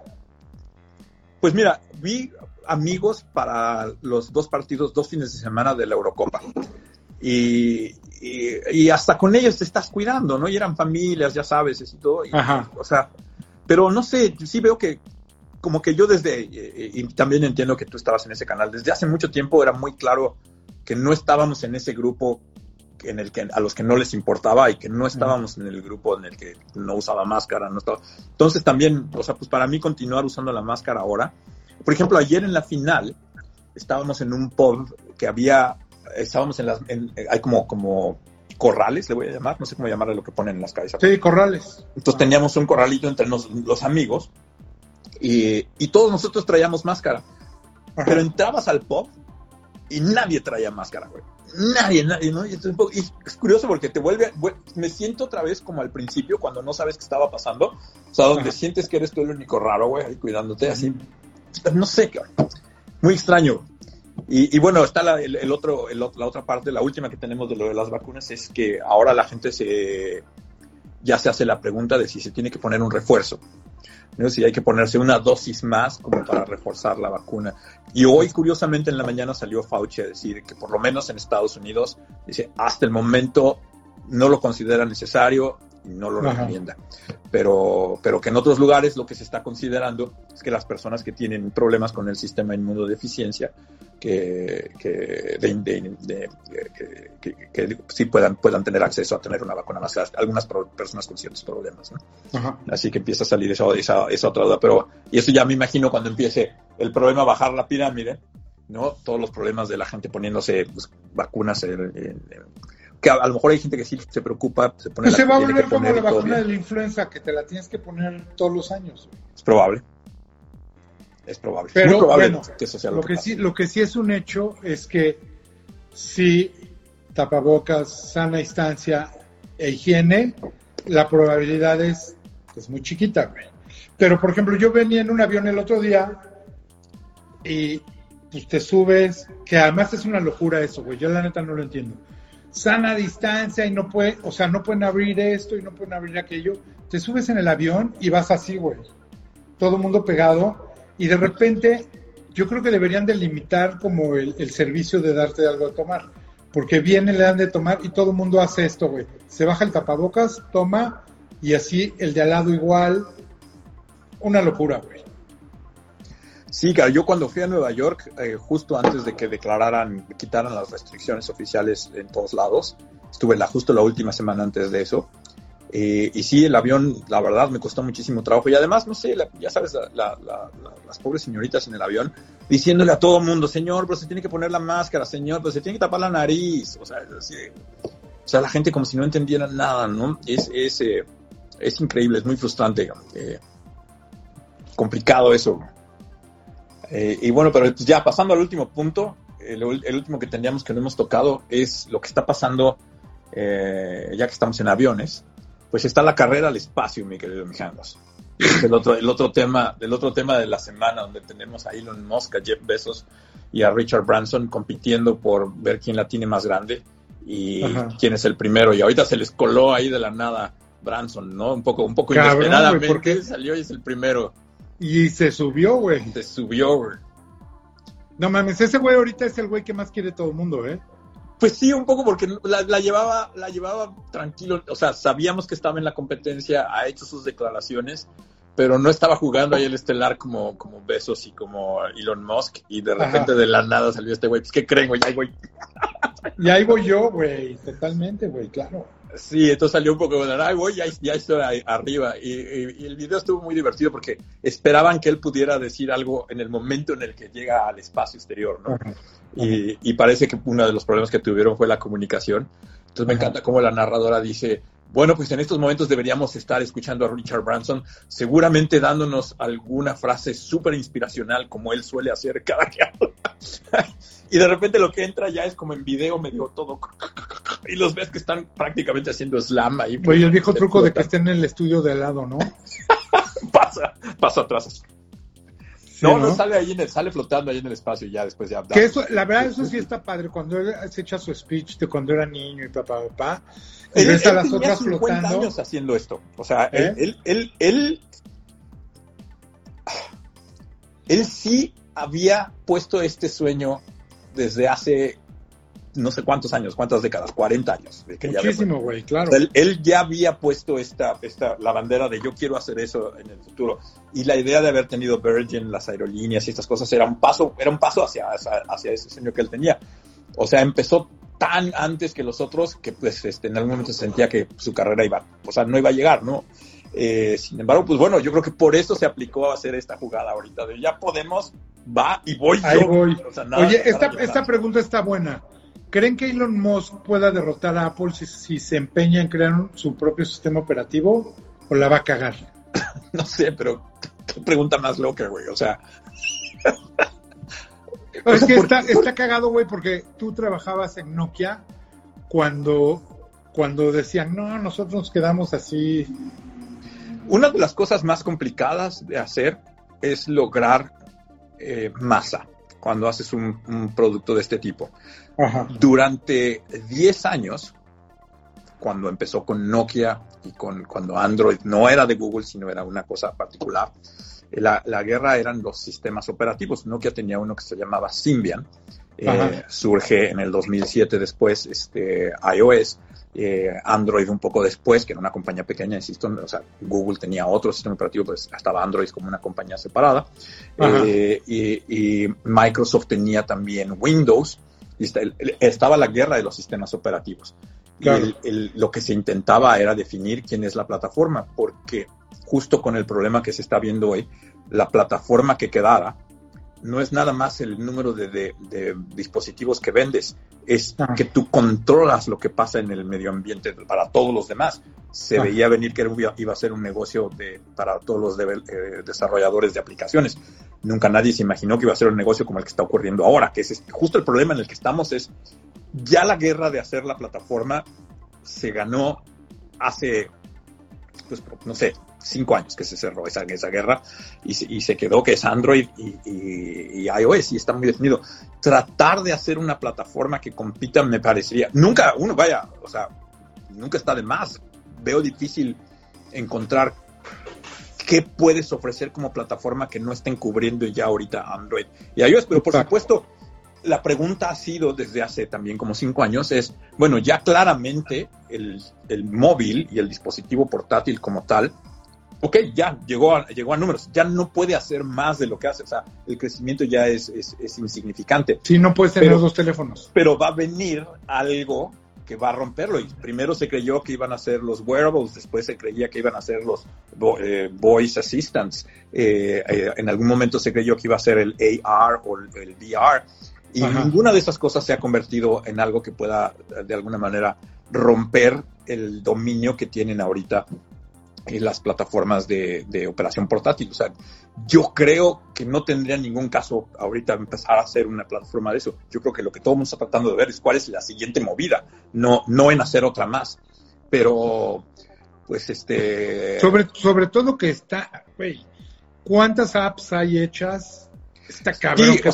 Pues mira, vi... amigos para los 2 partidos, 2 fines de semana de la Eurocopa, y hasta con ellos te estás cuidando, ¿no? Y eran familias, ya sabes, y todo, o sea, pero no sé, sí veo que como que yo desde, y también entiendo que tú estabas en ese canal, desde hace mucho tiempo era muy claro que no estábamos en ese grupo en el que a los que no les importaba, y que no estábamos en el grupo en el que no usaba máscara, no estaba, entonces también, o sea, pues para mí continuar usando la máscara ahora. Por ejemplo, ayer en la final estábamos en un pub que había, estábamos en las, hay como corrales, le voy a llamar, no sé cómo llamarle lo que ponen en las calles. Sí, corrales. Entonces teníamos un corralito entre los amigos, y todos nosotros traíamos máscara. Ajá. Pero entrabas al pub y nadie traía máscara, güey. Nadie, ¿no? Y es curioso porque te vuelve, me siento otra vez como al principio cuando no sabes qué estaba pasando, o sea, donde sientes que eres tú el único raro, güey, ahí cuidándote, así. No sé, muy extraño. Y bueno, está la otra parte, la última que tenemos de lo de las vacunas, es que ahora la gente ya se hace la pregunta de si se tiene que poner un refuerzo, ¿no? Si hay que ponerse una dosis más como para reforzar la vacuna. Y hoy, curiosamente, en la mañana salió Fauci a decir que por lo menos en Estados Unidos, dice, hasta el momento no lo considera necesario, no lo recomienda, pero que en otros lugares lo que se está considerando es que las personas que tienen problemas con el sistema inmunodeficiencia que sí puedan tener acceso a tener una vacuna más, algunas personas con ciertos problemas, ¿no? Ajá. Así que empieza a salir esa otra duda, pero y eso ya me imagino cuando empiece el problema a bajar la pirámide, ¿no? Todos los problemas de la gente poniéndose pues, vacunas que a lo mejor hay gente que sí se preocupa, se pone, pues se va a volver como la vacuna de la influenza, que te la tienes que poner todos los años. Es probable. Pero muy probable, bueno, que eso sea lo que sí, lo que sí es un hecho es que si tapabocas, sana distancia e higiene, la probabilidad es muy chiquita, güey. Pero por ejemplo, yo venía en un avión el otro día y pues te subes, que además es una locura eso, güey. Yo la neta no lo entiendo. Sana distancia y no pueden abrir esto y no pueden abrir aquello. Te subes en el avión y vas así, güey. Todo el mundo pegado. Y de repente, yo creo que deberían delimitar como el servicio de darte algo a tomar. Porque viene, le dan de tomar y todo el mundo hace esto, güey. Se baja el tapabocas, toma, y así el de al lado igual. Una locura, güey. Sí, claro, yo cuando fui a Nueva York, justo antes de que quitaran las restricciones oficiales en todos lados, estuve justo la última semana antes de eso, y sí, el avión, la verdad, me costó muchísimo trabajo, y además, no sé, ya sabes, las pobres señoritas en el avión, diciéndole a todo mundo, señor, pero se tiene que poner la máscara, señor, pero se tiene que tapar la nariz, o sea, es así, o sea, la gente como si no entendiera nada, ¿no? Es increíble, es muy frustrante, complicado eso. Y bueno, pero ya pasando al último punto, el último que tendríamos que no hemos tocado es lo que está pasando, ya que estamos en aviones, pues está la carrera al espacio, mi querido Mijangos. Es el otro tema de la semana, donde tenemos a Elon Musk, a Jeff Bezos y a Richard Branson compitiendo por ver quién la tiene más grande y quién es el primero. Y ahorita se les coló ahí de la nada Branson, ¿no? Un poco cabrón, inesperadamente, güey, porque salió y es el primero. Y se subió, güey. No mames, ese güey ahorita es el güey que más quiere todo el mundo, ¿eh? Pues sí, un poco, porque la llevaba tranquilo. O sea, sabíamos que estaba en la competencia, ha hecho sus declaraciones, pero no estaba jugando ahí el estelar como Bezos y como Elon Musk. Y de repente, de la nada salió este güey. Pues, ¿qué creen, güey? Ahí voy. Y ahí voy yo, güey. Totalmente, güey, claro. Sí, entonces salió un poco, bueno, ahí voy, ya estoy arriba. Y el video estuvo muy divertido porque esperaban que él pudiera decir algo en el momento en el que llega al espacio exterior, ¿no? Ajá. Y parece que uno de los problemas que tuvieron fue la comunicación. Entonces me encanta cómo la narradora dice, bueno, pues en estos momentos deberíamos estar escuchando a Richard Branson, seguramente dándonos alguna frase súper inspiracional, como él suele hacer cada que habla. Y de repente lo que entra ya es como en video medio todo. Y los ves que están prácticamente haciendo slam ahí. Oye, el viejo truco de que estén en el estudio de al lado, ¿no? pasa atrás. Sí, no sale ahí, sale flotando ahí en el espacio y ya después ya... Que eso, la verdad, eso sí está padre. Cuando él se echa su speech de cuando era niño y papá, y ves a las otras flotando. Él tenía 50 años haciendo esto. O sea, él sí había puesto este sueño desde hace no sé cuántos años, cuántas décadas, 40 años. Que muchísimo, güey, claro. O sea, él ya había puesto la bandera de yo quiero hacer eso en el futuro. Y la idea de haber tenido Virgin, las aerolíneas y estas cosas era un paso hacia ese sueño que él tenía. O sea, empezó tan antes que los otros que pues en algún momento sentía que su carrera no iba a llegar, ¿no? Sin embargo, pues bueno, yo creo que por eso se aplicó a hacer esta jugada ahorita de ya podemos, va y voy yo. Ahí voy. O sea, nada. Oye, esta pregunta está buena. ¿Creen que Elon Musk pueda derrotar a Apple si se empeña en crear su propio sistema operativo o la va a cagar? No sé, pero qué pregunta más loca, güey, o sea... Es que está cagado, güey, porque tú trabajabas en Nokia cuando decían, no, nosotros nos quedamos así. Una de las cosas más complicadas de hacer es lograr masa cuando haces un producto de este tipo. Ajá. Durante 10 años, cuando empezó con Nokia y cuando Android no era de Google, sino era una cosa particular, la guerra eran los sistemas operativos. Nokia tenía uno que se llamaba Symbian, surge en el 2007 después iOS, Android un poco después, que era una compañía pequeña, insisto, o sea, Google tenía otro sistema operativo, pues estaba Android como una compañía separada, y Microsoft tenía también Windows. Y estaba la guerra de los sistemas operativos. Claro. Lo que se intentaba era definir quién es la plataforma, porque justo con el problema que se está viendo hoy, la plataforma que quedara no es nada más el número de dispositivos que vendes, es que tú controlas lo que pasa en el medio ambiente para todos los demás. Se veía venir que iba a ser un negocio para todos los desarrolladores de aplicaciones. Nunca nadie se imaginó que iba a ser un negocio como el que está ocurriendo ahora, que es justo el problema en el que estamos. Es ya la guerra de hacer la plataforma se ganó hace, pues no sé, 5 años que se cerró esa guerra y se quedó que es Android y iOS y está muy definido. Tratar de hacer una plataforma que compita me parecería... Nunca está de más. Veo difícil encontrar qué puedes ofrecer como plataforma que no estén cubriendo ya ahorita Android y iOS, pero por supuesto la pregunta ha sido desde hace también como 5 años es, bueno, ya claramente el móvil y el dispositivo portátil como tal, ok, ya llegó a números, ya no puede hacer más de lo que hace, o sea, el crecimiento ya es insignificante. Sí, no puedes tener 2 teléfonos. Pero va a venir algo que va a romperlo, y primero se creyó que iban a ser los wearables, después se creía que iban a ser los voice assistants, en algún momento se creyó que iba a ser el AR o el VR, y ninguna de esas cosas se ha convertido en algo que pueda de alguna manera romper el dominio que tienen ahorita las plataformas de operación portátil. O sea, yo creo que no tendría ningún caso ahorita empezar a hacer una plataforma de eso. Yo creo que lo que todo el mundo está tratando de ver es cuál es la siguiente movida, no en hacer otra más. Pero, pues, Sobre todo que está, güey, ¿cuántas apps hay hechas? Está cabrón, sí, que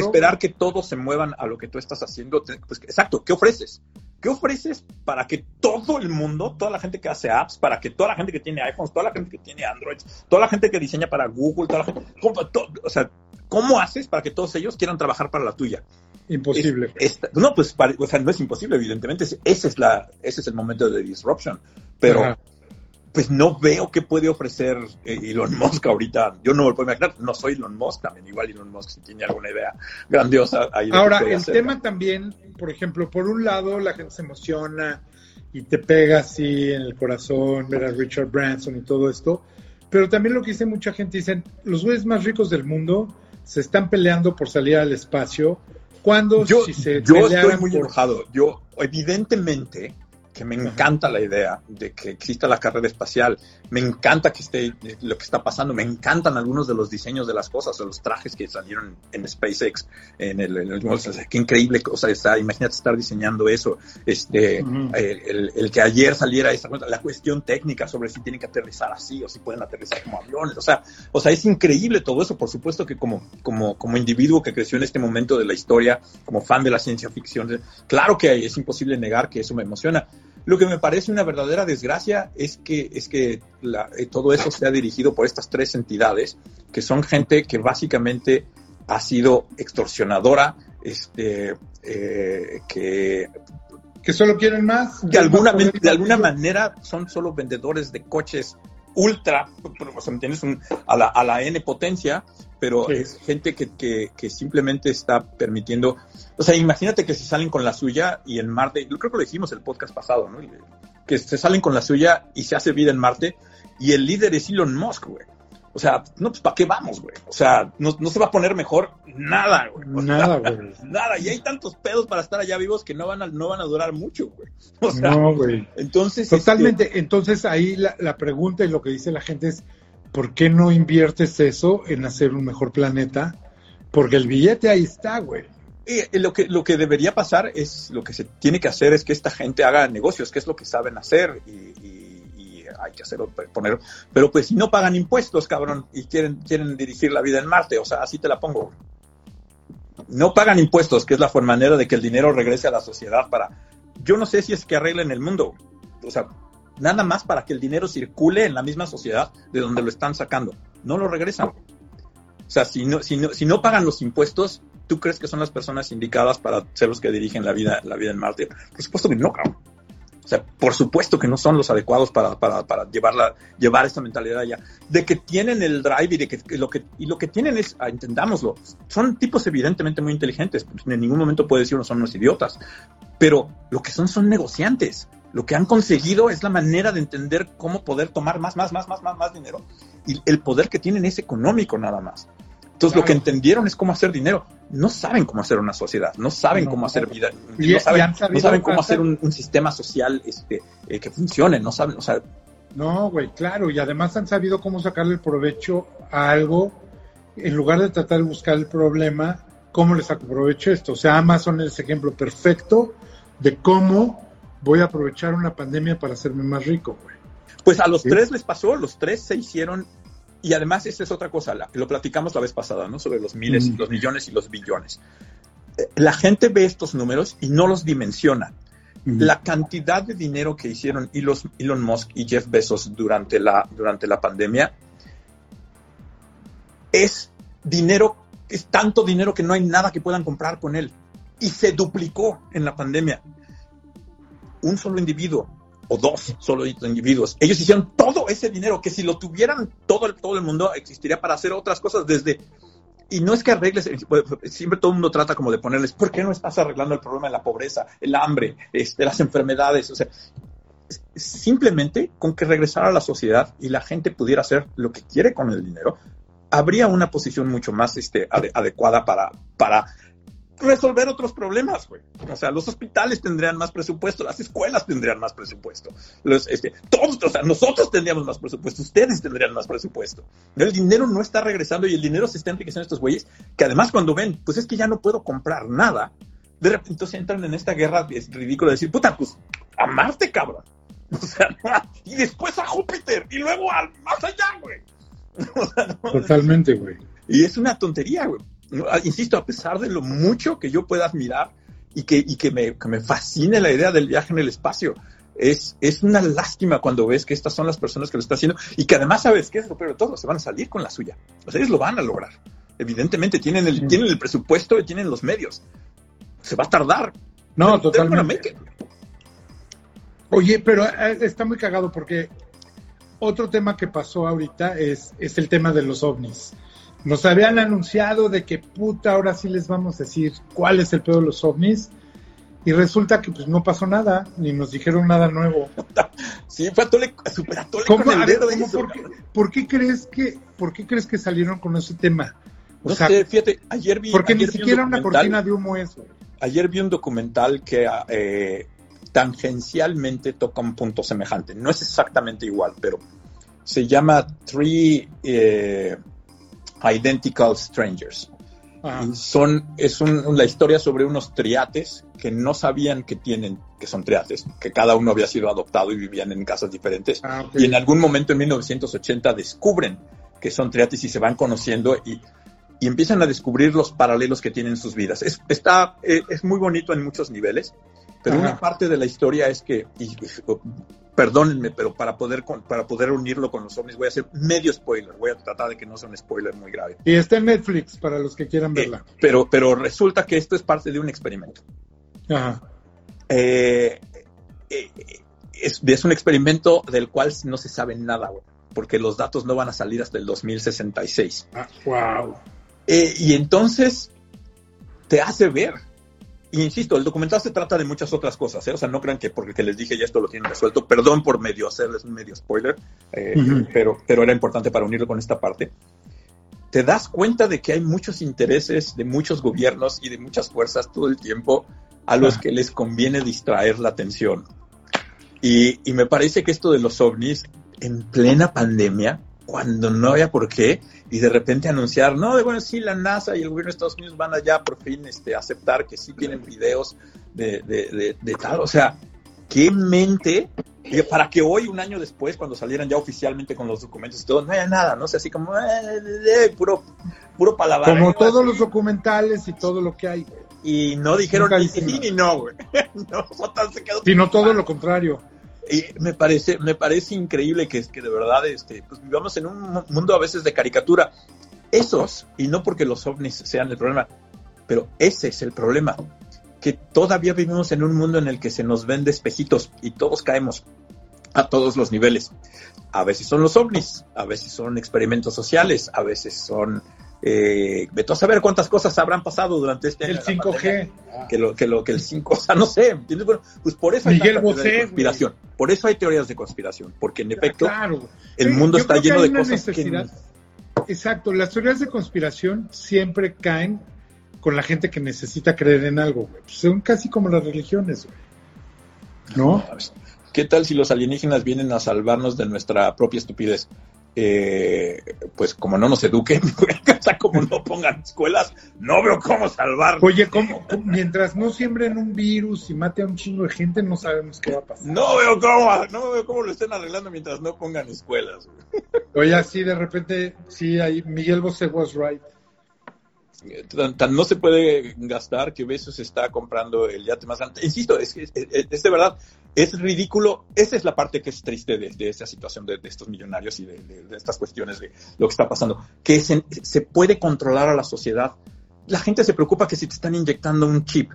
esperar que todos se muevan a lo que tú estás haciendo. Pues, exacto, ¿qué ofreces? ¿Qué ofreces para que todo el mundo, toda la gente que hace apps, para que toda la gente que tiene iPhones, toda la gente que tiene Androids, toda la gente que diseña para Google, toda la gente, ¿cómo haces para que todos ellos quieran trabajar para la tuya? Imposible. No es imposible, evidentemente. Ese es el momento de disruption. Pero, ajá, pues no veo qué puede ofrecer Elon Musk ahorita. Yo no me lo puedo imaginar. No soy Elon Musk también. Igual Elon Musk si tiene alguna idea grandiosa. Ahora, el tema también, por ejemplo, por un lado la gente se emociona y te pega así en el corazón ver a Richard Branson y todo esto. Pero también lo que dice mucha gente, dicen, los güeyes más ricos del mundo se están peleando por salir al espacio. Cuando estoy muy enojado. Yo, evidentemente, que me encanta la idea de que exista la carrera espacial, me encanta que esté lo que está pasando, me encantan algunos de los diseños de las cosas, o los trajes que salieron en SpaceX, qué increíble cosa está, imagínate estar diseñando eso, el que ayer saliera esa, la cuestión técnica sobre si tienen que aterrizar así, o si pueden aterrizar como aviones, o sea, es increíble todo eso. Por supuesto que como individuo que creció en este momento de la historia, como fan de la ciencia ficción, claro que es imposible negar que eso me emociona. Lo que me parece una verdadera desgracia es que todo eso sea dirigido por estas tres entidades, que son gente que básicamente ha sido extorsionadora, que solo quieren más. De alguna manera son solo vendedores de coches ultra, o sea, tienes a la N potencia, pero sí, es gente que simplemente está permitiendo. O sea, imagínate que se salen con la suya y en Marte, yo creo que lo dijimos el podcast pasado, ¿no? Que se salen con la suya y se hace vida en Marte, y el líder es Elon Musk, güey. O sea, no, pues, ¿para qué vamos, güey? O sea, no se va a poner mejor nada, güey. Nada, y hay tantos pedos para estar allá vivos que no van a durar mucho, güey. O sea, no, güey. Entonces... Totalmente. Entonces, ahí la pregunta y lo que dice la gente es, ¿por qué no inviertes eso en hacer un mejor planeta? Porque el billete ahí está, güey. Lo que debería pasar es, lo que se tiene que hacer es que esta gente haga negocios, que es lo que saben hacer, y hay que hacerlo, poner, pero pues si no pagan impuestos, cabrón, y quieren dirigir la vida en Marte, o sea, así te la pongo. No pagan impuestos, que es la manera de que el dinero regrese a la sociedad yo no sé si es que arreglen el mundo, o sea, nada más para que el dinero circule en la misma sociedad de donde lo están sacando, no lo regresan. O sea, si no pagan los impuestos, ¿tú crees que son las personas indicadas para ser los que dirigen la vida en Marte? Por supuesto que no, cabrón. O sea, por supuesto que no son los adecuados para llevar esta mentalidad allá. De que tienen el drive y de que lo que tienen es, entendámoslo, son tipos evidentemente muy inteligentes. En ningún momento puede decir, no son unos idiotas. Pero lo que son negociantes. Lo que han conseguido es la manera de entender cómo poder tomar más dinero. Y el poder que tienen es económico nada más. Entonces, claro, lo que entendieron es cómo hacer dinero. No saben cómo hacer una sociedad, no saben cómo hacer vida, no saben cómo hacer un sistema social que funcione, no saben, o sea... No, güey, claro, y además han sabido cómo sacarle el provecho a algo, en lugar de tratar de buscar el problema, cómo les saco provecho esto. O sea, Amazon es el ejemplo perfecto de cómo voy a aprovechar una pandemia para hacerme más rico, güey. Pues a los tres les pasó, los tres se hicieron... Y además esa es otra cosa, lo platicamos la vez pasada, ¿no? Sobre los miles, los millones y los billones. La gente ve estos números y no los dimensiona. La cantidad de dinero que hicieron Elon Musk y Jeff Bezos durante la pandemia es tanto dinero que no hay nada que puedan comprar con él. Y se duplicó en la pandemia. Un solo individuo. O dos solo individuos. Ellos hicieron todo ese dinero, que si lo tuvieran todo el mundo, existiría para hacer otras cosas desde... Y no es que arregles, siempre todo el mundo trata como de ponerles, ¿por qué no estás arreglando el problema de la pobreza, el hambre, las enfermedades? O sea, simplemente con que regresara a la sociedad y la gente pudiera hacer lo que quiere con el dinero, habría una posición mucho más adecuada para resolver otros problemas, güey. O sea, los hospitales tendrían más presupuesto, las escuelas tendrían más presupuesto, los, todos, o sea, nosotros tendríamos más presupuesto, ustedes tendrían más presupuesto. Pero el dinero no está regresando y el dinero se está enriqueciendo a estos güeyes, que además cuando ven, pues es que ya no puedo comprar nada, de repente entonces entran en esta guerra, es ridículo decir, puta, pues a Marte, cabrón. O sea, y después a Júpiter, y luego al más allá, güey. O sea, no, totalmente, güey. Y es una tontería, güey. Insisto, a pesar de lo mucho que yo pueda admirar y que me fascine la idea del viaje en el espacio, es una lástima cuando ves que estas son las personas que lo están haciendo y que además, ¿sabes qué es lo peor de todo? Se van a salir con la suya. O sea, ellos lo van a lograr. Evidentemente, tienen el presupuesto y tienen los medios. Se va a tardar. No, totalmente. Oye, pero está muy cagado porque otro tema que pasó ahorita es el tema de los ovnis. Nos habían anunciado de que puta, ahora sí les vamos a decir cuál es el pedo de los ovnis. Y resulta que pues no pasó nada, ni nos dijeron nada nuevo. Sí, fue superatole con el dedo. ¿Por qué crees que salieron con ese tema? O no sea, sé, fíjate, ayer vi... Porque ayer ni siquiera una cortina de humo es. Ayer vi un documental que tangencialmente toca un punto semejante. No es exactamente igual, pero se llama Three... Identical Strangers. Es la historia sobre unos triates que no sabían que son triates, que cada uno había sido adoptado y vivían en casas diferentes. Okay. Y en algún momento en 1980 descubren que son triates y se van conociendo y empiezan a descubrir los paralelos que tienen sus vidas. Es muy bonito en muchos niveles, pero una parte de la historia es que, perdónenme, pero para poder unirlo con los ovnis voy a hacer medio spoiler, voy a tratar de que no sea un spoiler muy grave. Y está en Netflix para los que quieran verla. Pero resulta que esto es parte de un experimento. Ajá. Es un experimento del cual no se sabe nada, porque los datos no van a salir hasta el 2066. Ah, wow. Y entonces te hace ver. Y insisto, el documental se trata de muchas otras cosas, ¿eh? O sea, no crean que porque les dije ya esto lo tienen resuelto, perdón por medio hacerles un medio spoiler, pero era importante para unirlo con esta parte. Te das cuenta de que hay muchos intereses de muchos gobiernos y de muchas fuerzas todo el tiempo a los que les conviene distraer la atención. Y me parece que esto de los ovnis en plena pandemia, cuando no había por qué, y de repente anunciar, la NASA y el gobierno de Estados Unidos van allá por fin aceptar que sí tienen videos de tal, o sea, qué mente, para que hoy, un año después, cuando salieran ya oficialmente con los documentos y todo, no haya nada, ¿no? O sea, así como, puro palabreo. Como todos los documentales y todo lo que hay. Y no dijeron ni sí ni no, güey. No, se quedó. Sino todo lo contrario. Y me parece increíble que de verdad pues vivamos en un mundo a veces de caricatura. Esos, y no porque los ovnis sean el problema, pero ese es el problema, que todavía vivimos en un mundo en el que se nos ven de espejitos y todos caemos a todos los niveles. A veces son los ovnis, a veces son experimentos sociales, a veces son... vete a saber cuántas cosas habrán pasado durante este año. El 5G. Que el 5, o sea, no sé. Bueno, pues por eso hay conspiración. Por eso hay teorías de conspiración. Porque en efecto, el mundo está lleno de cosas necesidad. Exacto, las teorías de conspiración siempre caen con la gente que necesita creer en algo, güey. Son casi como las religiones, güey. ¿No? ¿Qué tal si los alienígenas vienen a salvarnos de nuestra propia estupidez? Pues como no nos eduquen, o sea, como no pongan escuelas, no veo cómo salvar. Oye, mientras no siembren un virus y mate a un chingo de gente, no sabemos qué va a pasar. No veo cómo lo estén arreglando mientras no pongan escuelas. Oye, así de repente, sí, ahí Miguel Bosé was right. Tan no se puede gastar que Bezos está comprando el yate más grande. Insisto, es de verdad, es ridículo. Esa es la parte que es triste de esta situación de estos millonarios y de estas cuestiones de lo que está pasando, que se puede controlar a la sociedad. La gente se preocupa que si te están inyectando un chip.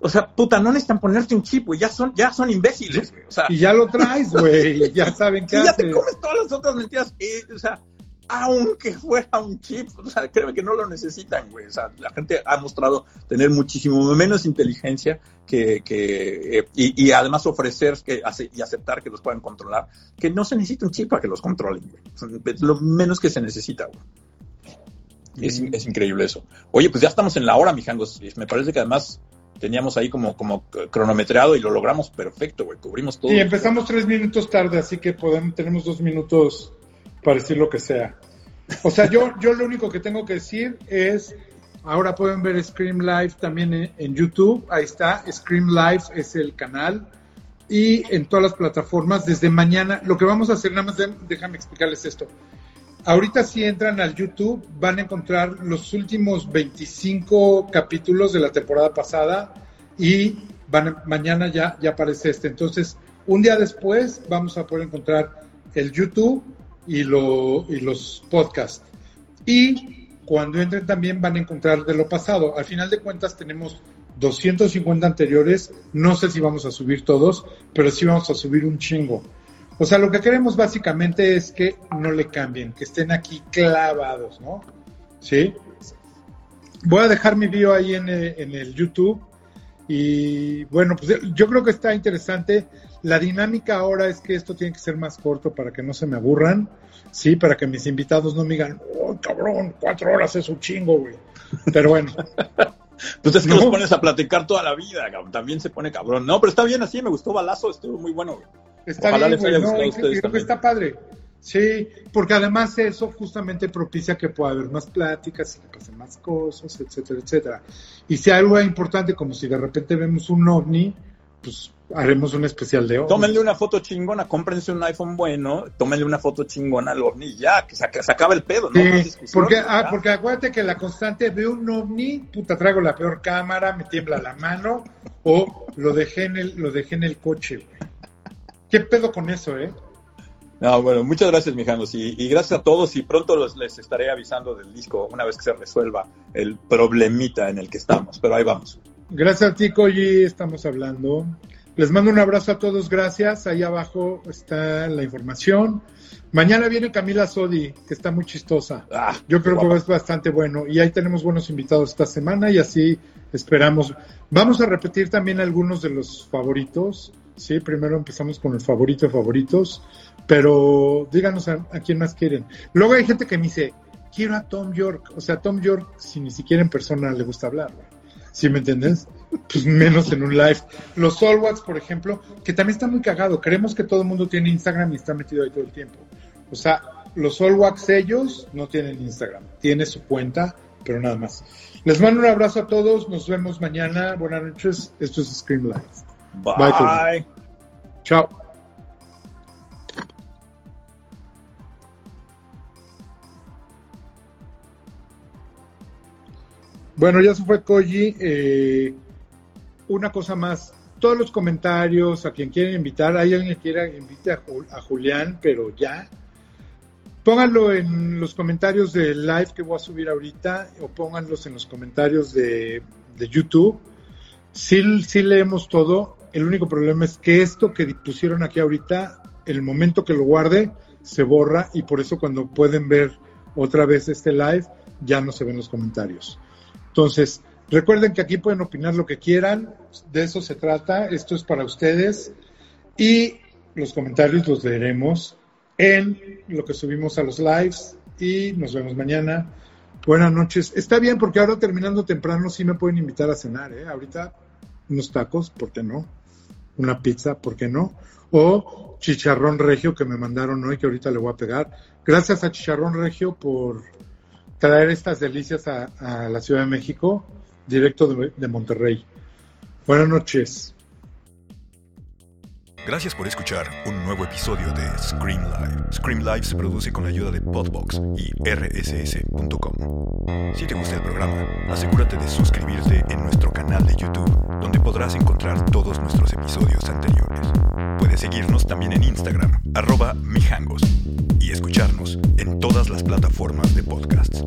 O sea, puta, no necesitan ponerte un chip, güey. Ya son imbéciles, güey. O sea, y ya lo traes, güey. Ya saben qué haces. Y ya te comes todas las otras mentiras. O sea, aunque fuera un chip, o sea, créeme que no lo necesitan, güey. O sea, la gente ha mostrado tener muchísimo menos inteligencia y además ofrecer y aceptar que los puedan controlar, que no se necesita un chip para que los controlen, güey. Es lo menos que se necesita, güey. Es increíble eso. Oye, pues ya estamos en la hora, mijangos. Me parece que además teníamos ahí como cronometrado y lo logramos perfecto, güey. Cubrimos todo. Y empezamos 3 minutos tarde, así que tenemos 2 minutos para decir lo que sea. O sea, yo lo único que tengo que decir es, ahora pueden ver Scream Live también en YouTube. Ahí está, Scream Live es el canal. Y en todas las plataformas, desde mañana, lo que vamos a hacer, nada más déjame explicarles esto. Ahorita si entran al YouTube van a encontrar los últimos 25 capítulos de la temporada pasada y mañana ya aparece este. Entonces, un día después vamos a poder encontrar el YouTube y los podcasts. Y cuando entren también van a encontrar de lo pasado. Al final de cuentas tenemos 250 anteriores, no sé si vamos a subir todos, pero sí vamos a subir un chingo. O sea, lo que queremos básicamente es que no le cambien, que estén aquí clavados, ¿no? ¿Sí? Voy a dejar mi video ahí en el YouTube y bueno, pues yo creo que está interesante. La dinámica ahora es que esto tiene que ser más corto para que no se me aburran, ¿sí? Para que mis invitados no me digan, ¡oh, cabrón! 4 horas es un chingo, güey. Pero bueno... Pues es que los pones a platicar toda la vida, cabrón. También se pone cabrón. No, pero está bien así, me gustó Balazo, estuvo muy bueno. Güey. Está ojalá bien, les haya gustado a ustedes también. Está padre. Sí, porque además eso justamente propicia que pueda haber más pláticas y que pasen más cosas, etcétera, etcétera. Y si hay algo importante, como si de repente vemos un ovni, pues haremos un especial de ovni. Tómenle una foto chingona, cómprense un iPhone bueno, tómenle una foto chingona al ovni, ya, que se acaba el pedo, ¿no? Sí, porque acuérdate que la constante de un ovni, puta, traigo la peor cámara, me tiembla la mano, o lo dejé en el coche, güey. ¿Qué pedo con eso, No, bueno, muchas gracias, mijanos, y gracias a todos, y pronto les estaré avisando del disco una vez que se resuelva el problemita en el que estamos, pero ahí vamos. Gracias a ti, Koji, estamos hablando. Les mando un abrazo a todos, gracias. Ahí abajo está la información. Mañana viene Camila Sodi, que está muy chistosa. Yo creo guapa. Que es bastante bueno. Y ahí tenemos buenos invitados esta semana y así esperamos. Vamos a repetir también algunos de los favoritos. Sí, primero empezamos con el favorito de favoritos. Pero díganos a quién más quieren. Luego hay gente que me dice, quiero a Tom York. O sea, Tom York, si ni siquiera en persona le gusta hablar, ¿no? ¿Sí me entiendes? Pues menos en un live. Los Soulwax, por ejemplo, que también está muy cagado. Creemos que todo el mundo tiene Instagram y está metido ahí todo el tiempo. O sea, los Soulwax ellos no tienen Instagram. Tiene su cuenta, pero nada más. Les mando un abrazo a todos. Nos vemos mañana. Buenas noches. Esto es Scream Live. Bye. Chao. Bueno, ya se fue Koji. Una cosa más, todos los comentarios, a quien quieren invitar, hay alguien que quiera invite a Julián, pero ya. Pónganlo en los comentarios del live que voy a subir ahorita, o pónganlos en los comentarios de YouTube. Sí leemos todo, el único problema es que esto que pusieron aquí ahorita, el momento que lo guarde, se borra, y por eso cuando pueden ver otra vez este live, ya no se ven los comentarios. Entonces, recuerden que aquí pueden opinar lo que quieran, de eso se trata, esto es para ustedes y los comentarios los leeremos en lo que subimos a los lives y nos vemos mañana. Buenas noches. Está bien porque ahora terminando temprano sí me pueden invitar a cenar, Ahorita unos tacos, ¿por qué no? Una pizza, ¿por qué no? O chicharrón regio que me mandaron hoy que ahorita le voy a pegar. Gracias a Chicharrón Regio por traer estas delicias a la Ciudad de México, directo de Monterrey. Buenas noches. Gracias por escuchar un nuevo episodio de Scream Live. Scream Live se produce con la ayuda de Podbox y RSS.com. Si te gusta el programa, asegúrate de suscribirte en nuestro canal de YouTube, donde podrás encontrar todos nuestros episodios anteriores. Puedes seguirnos también en Instagram, @mijangos, y escucharnos en todas las plataformas de podcasts.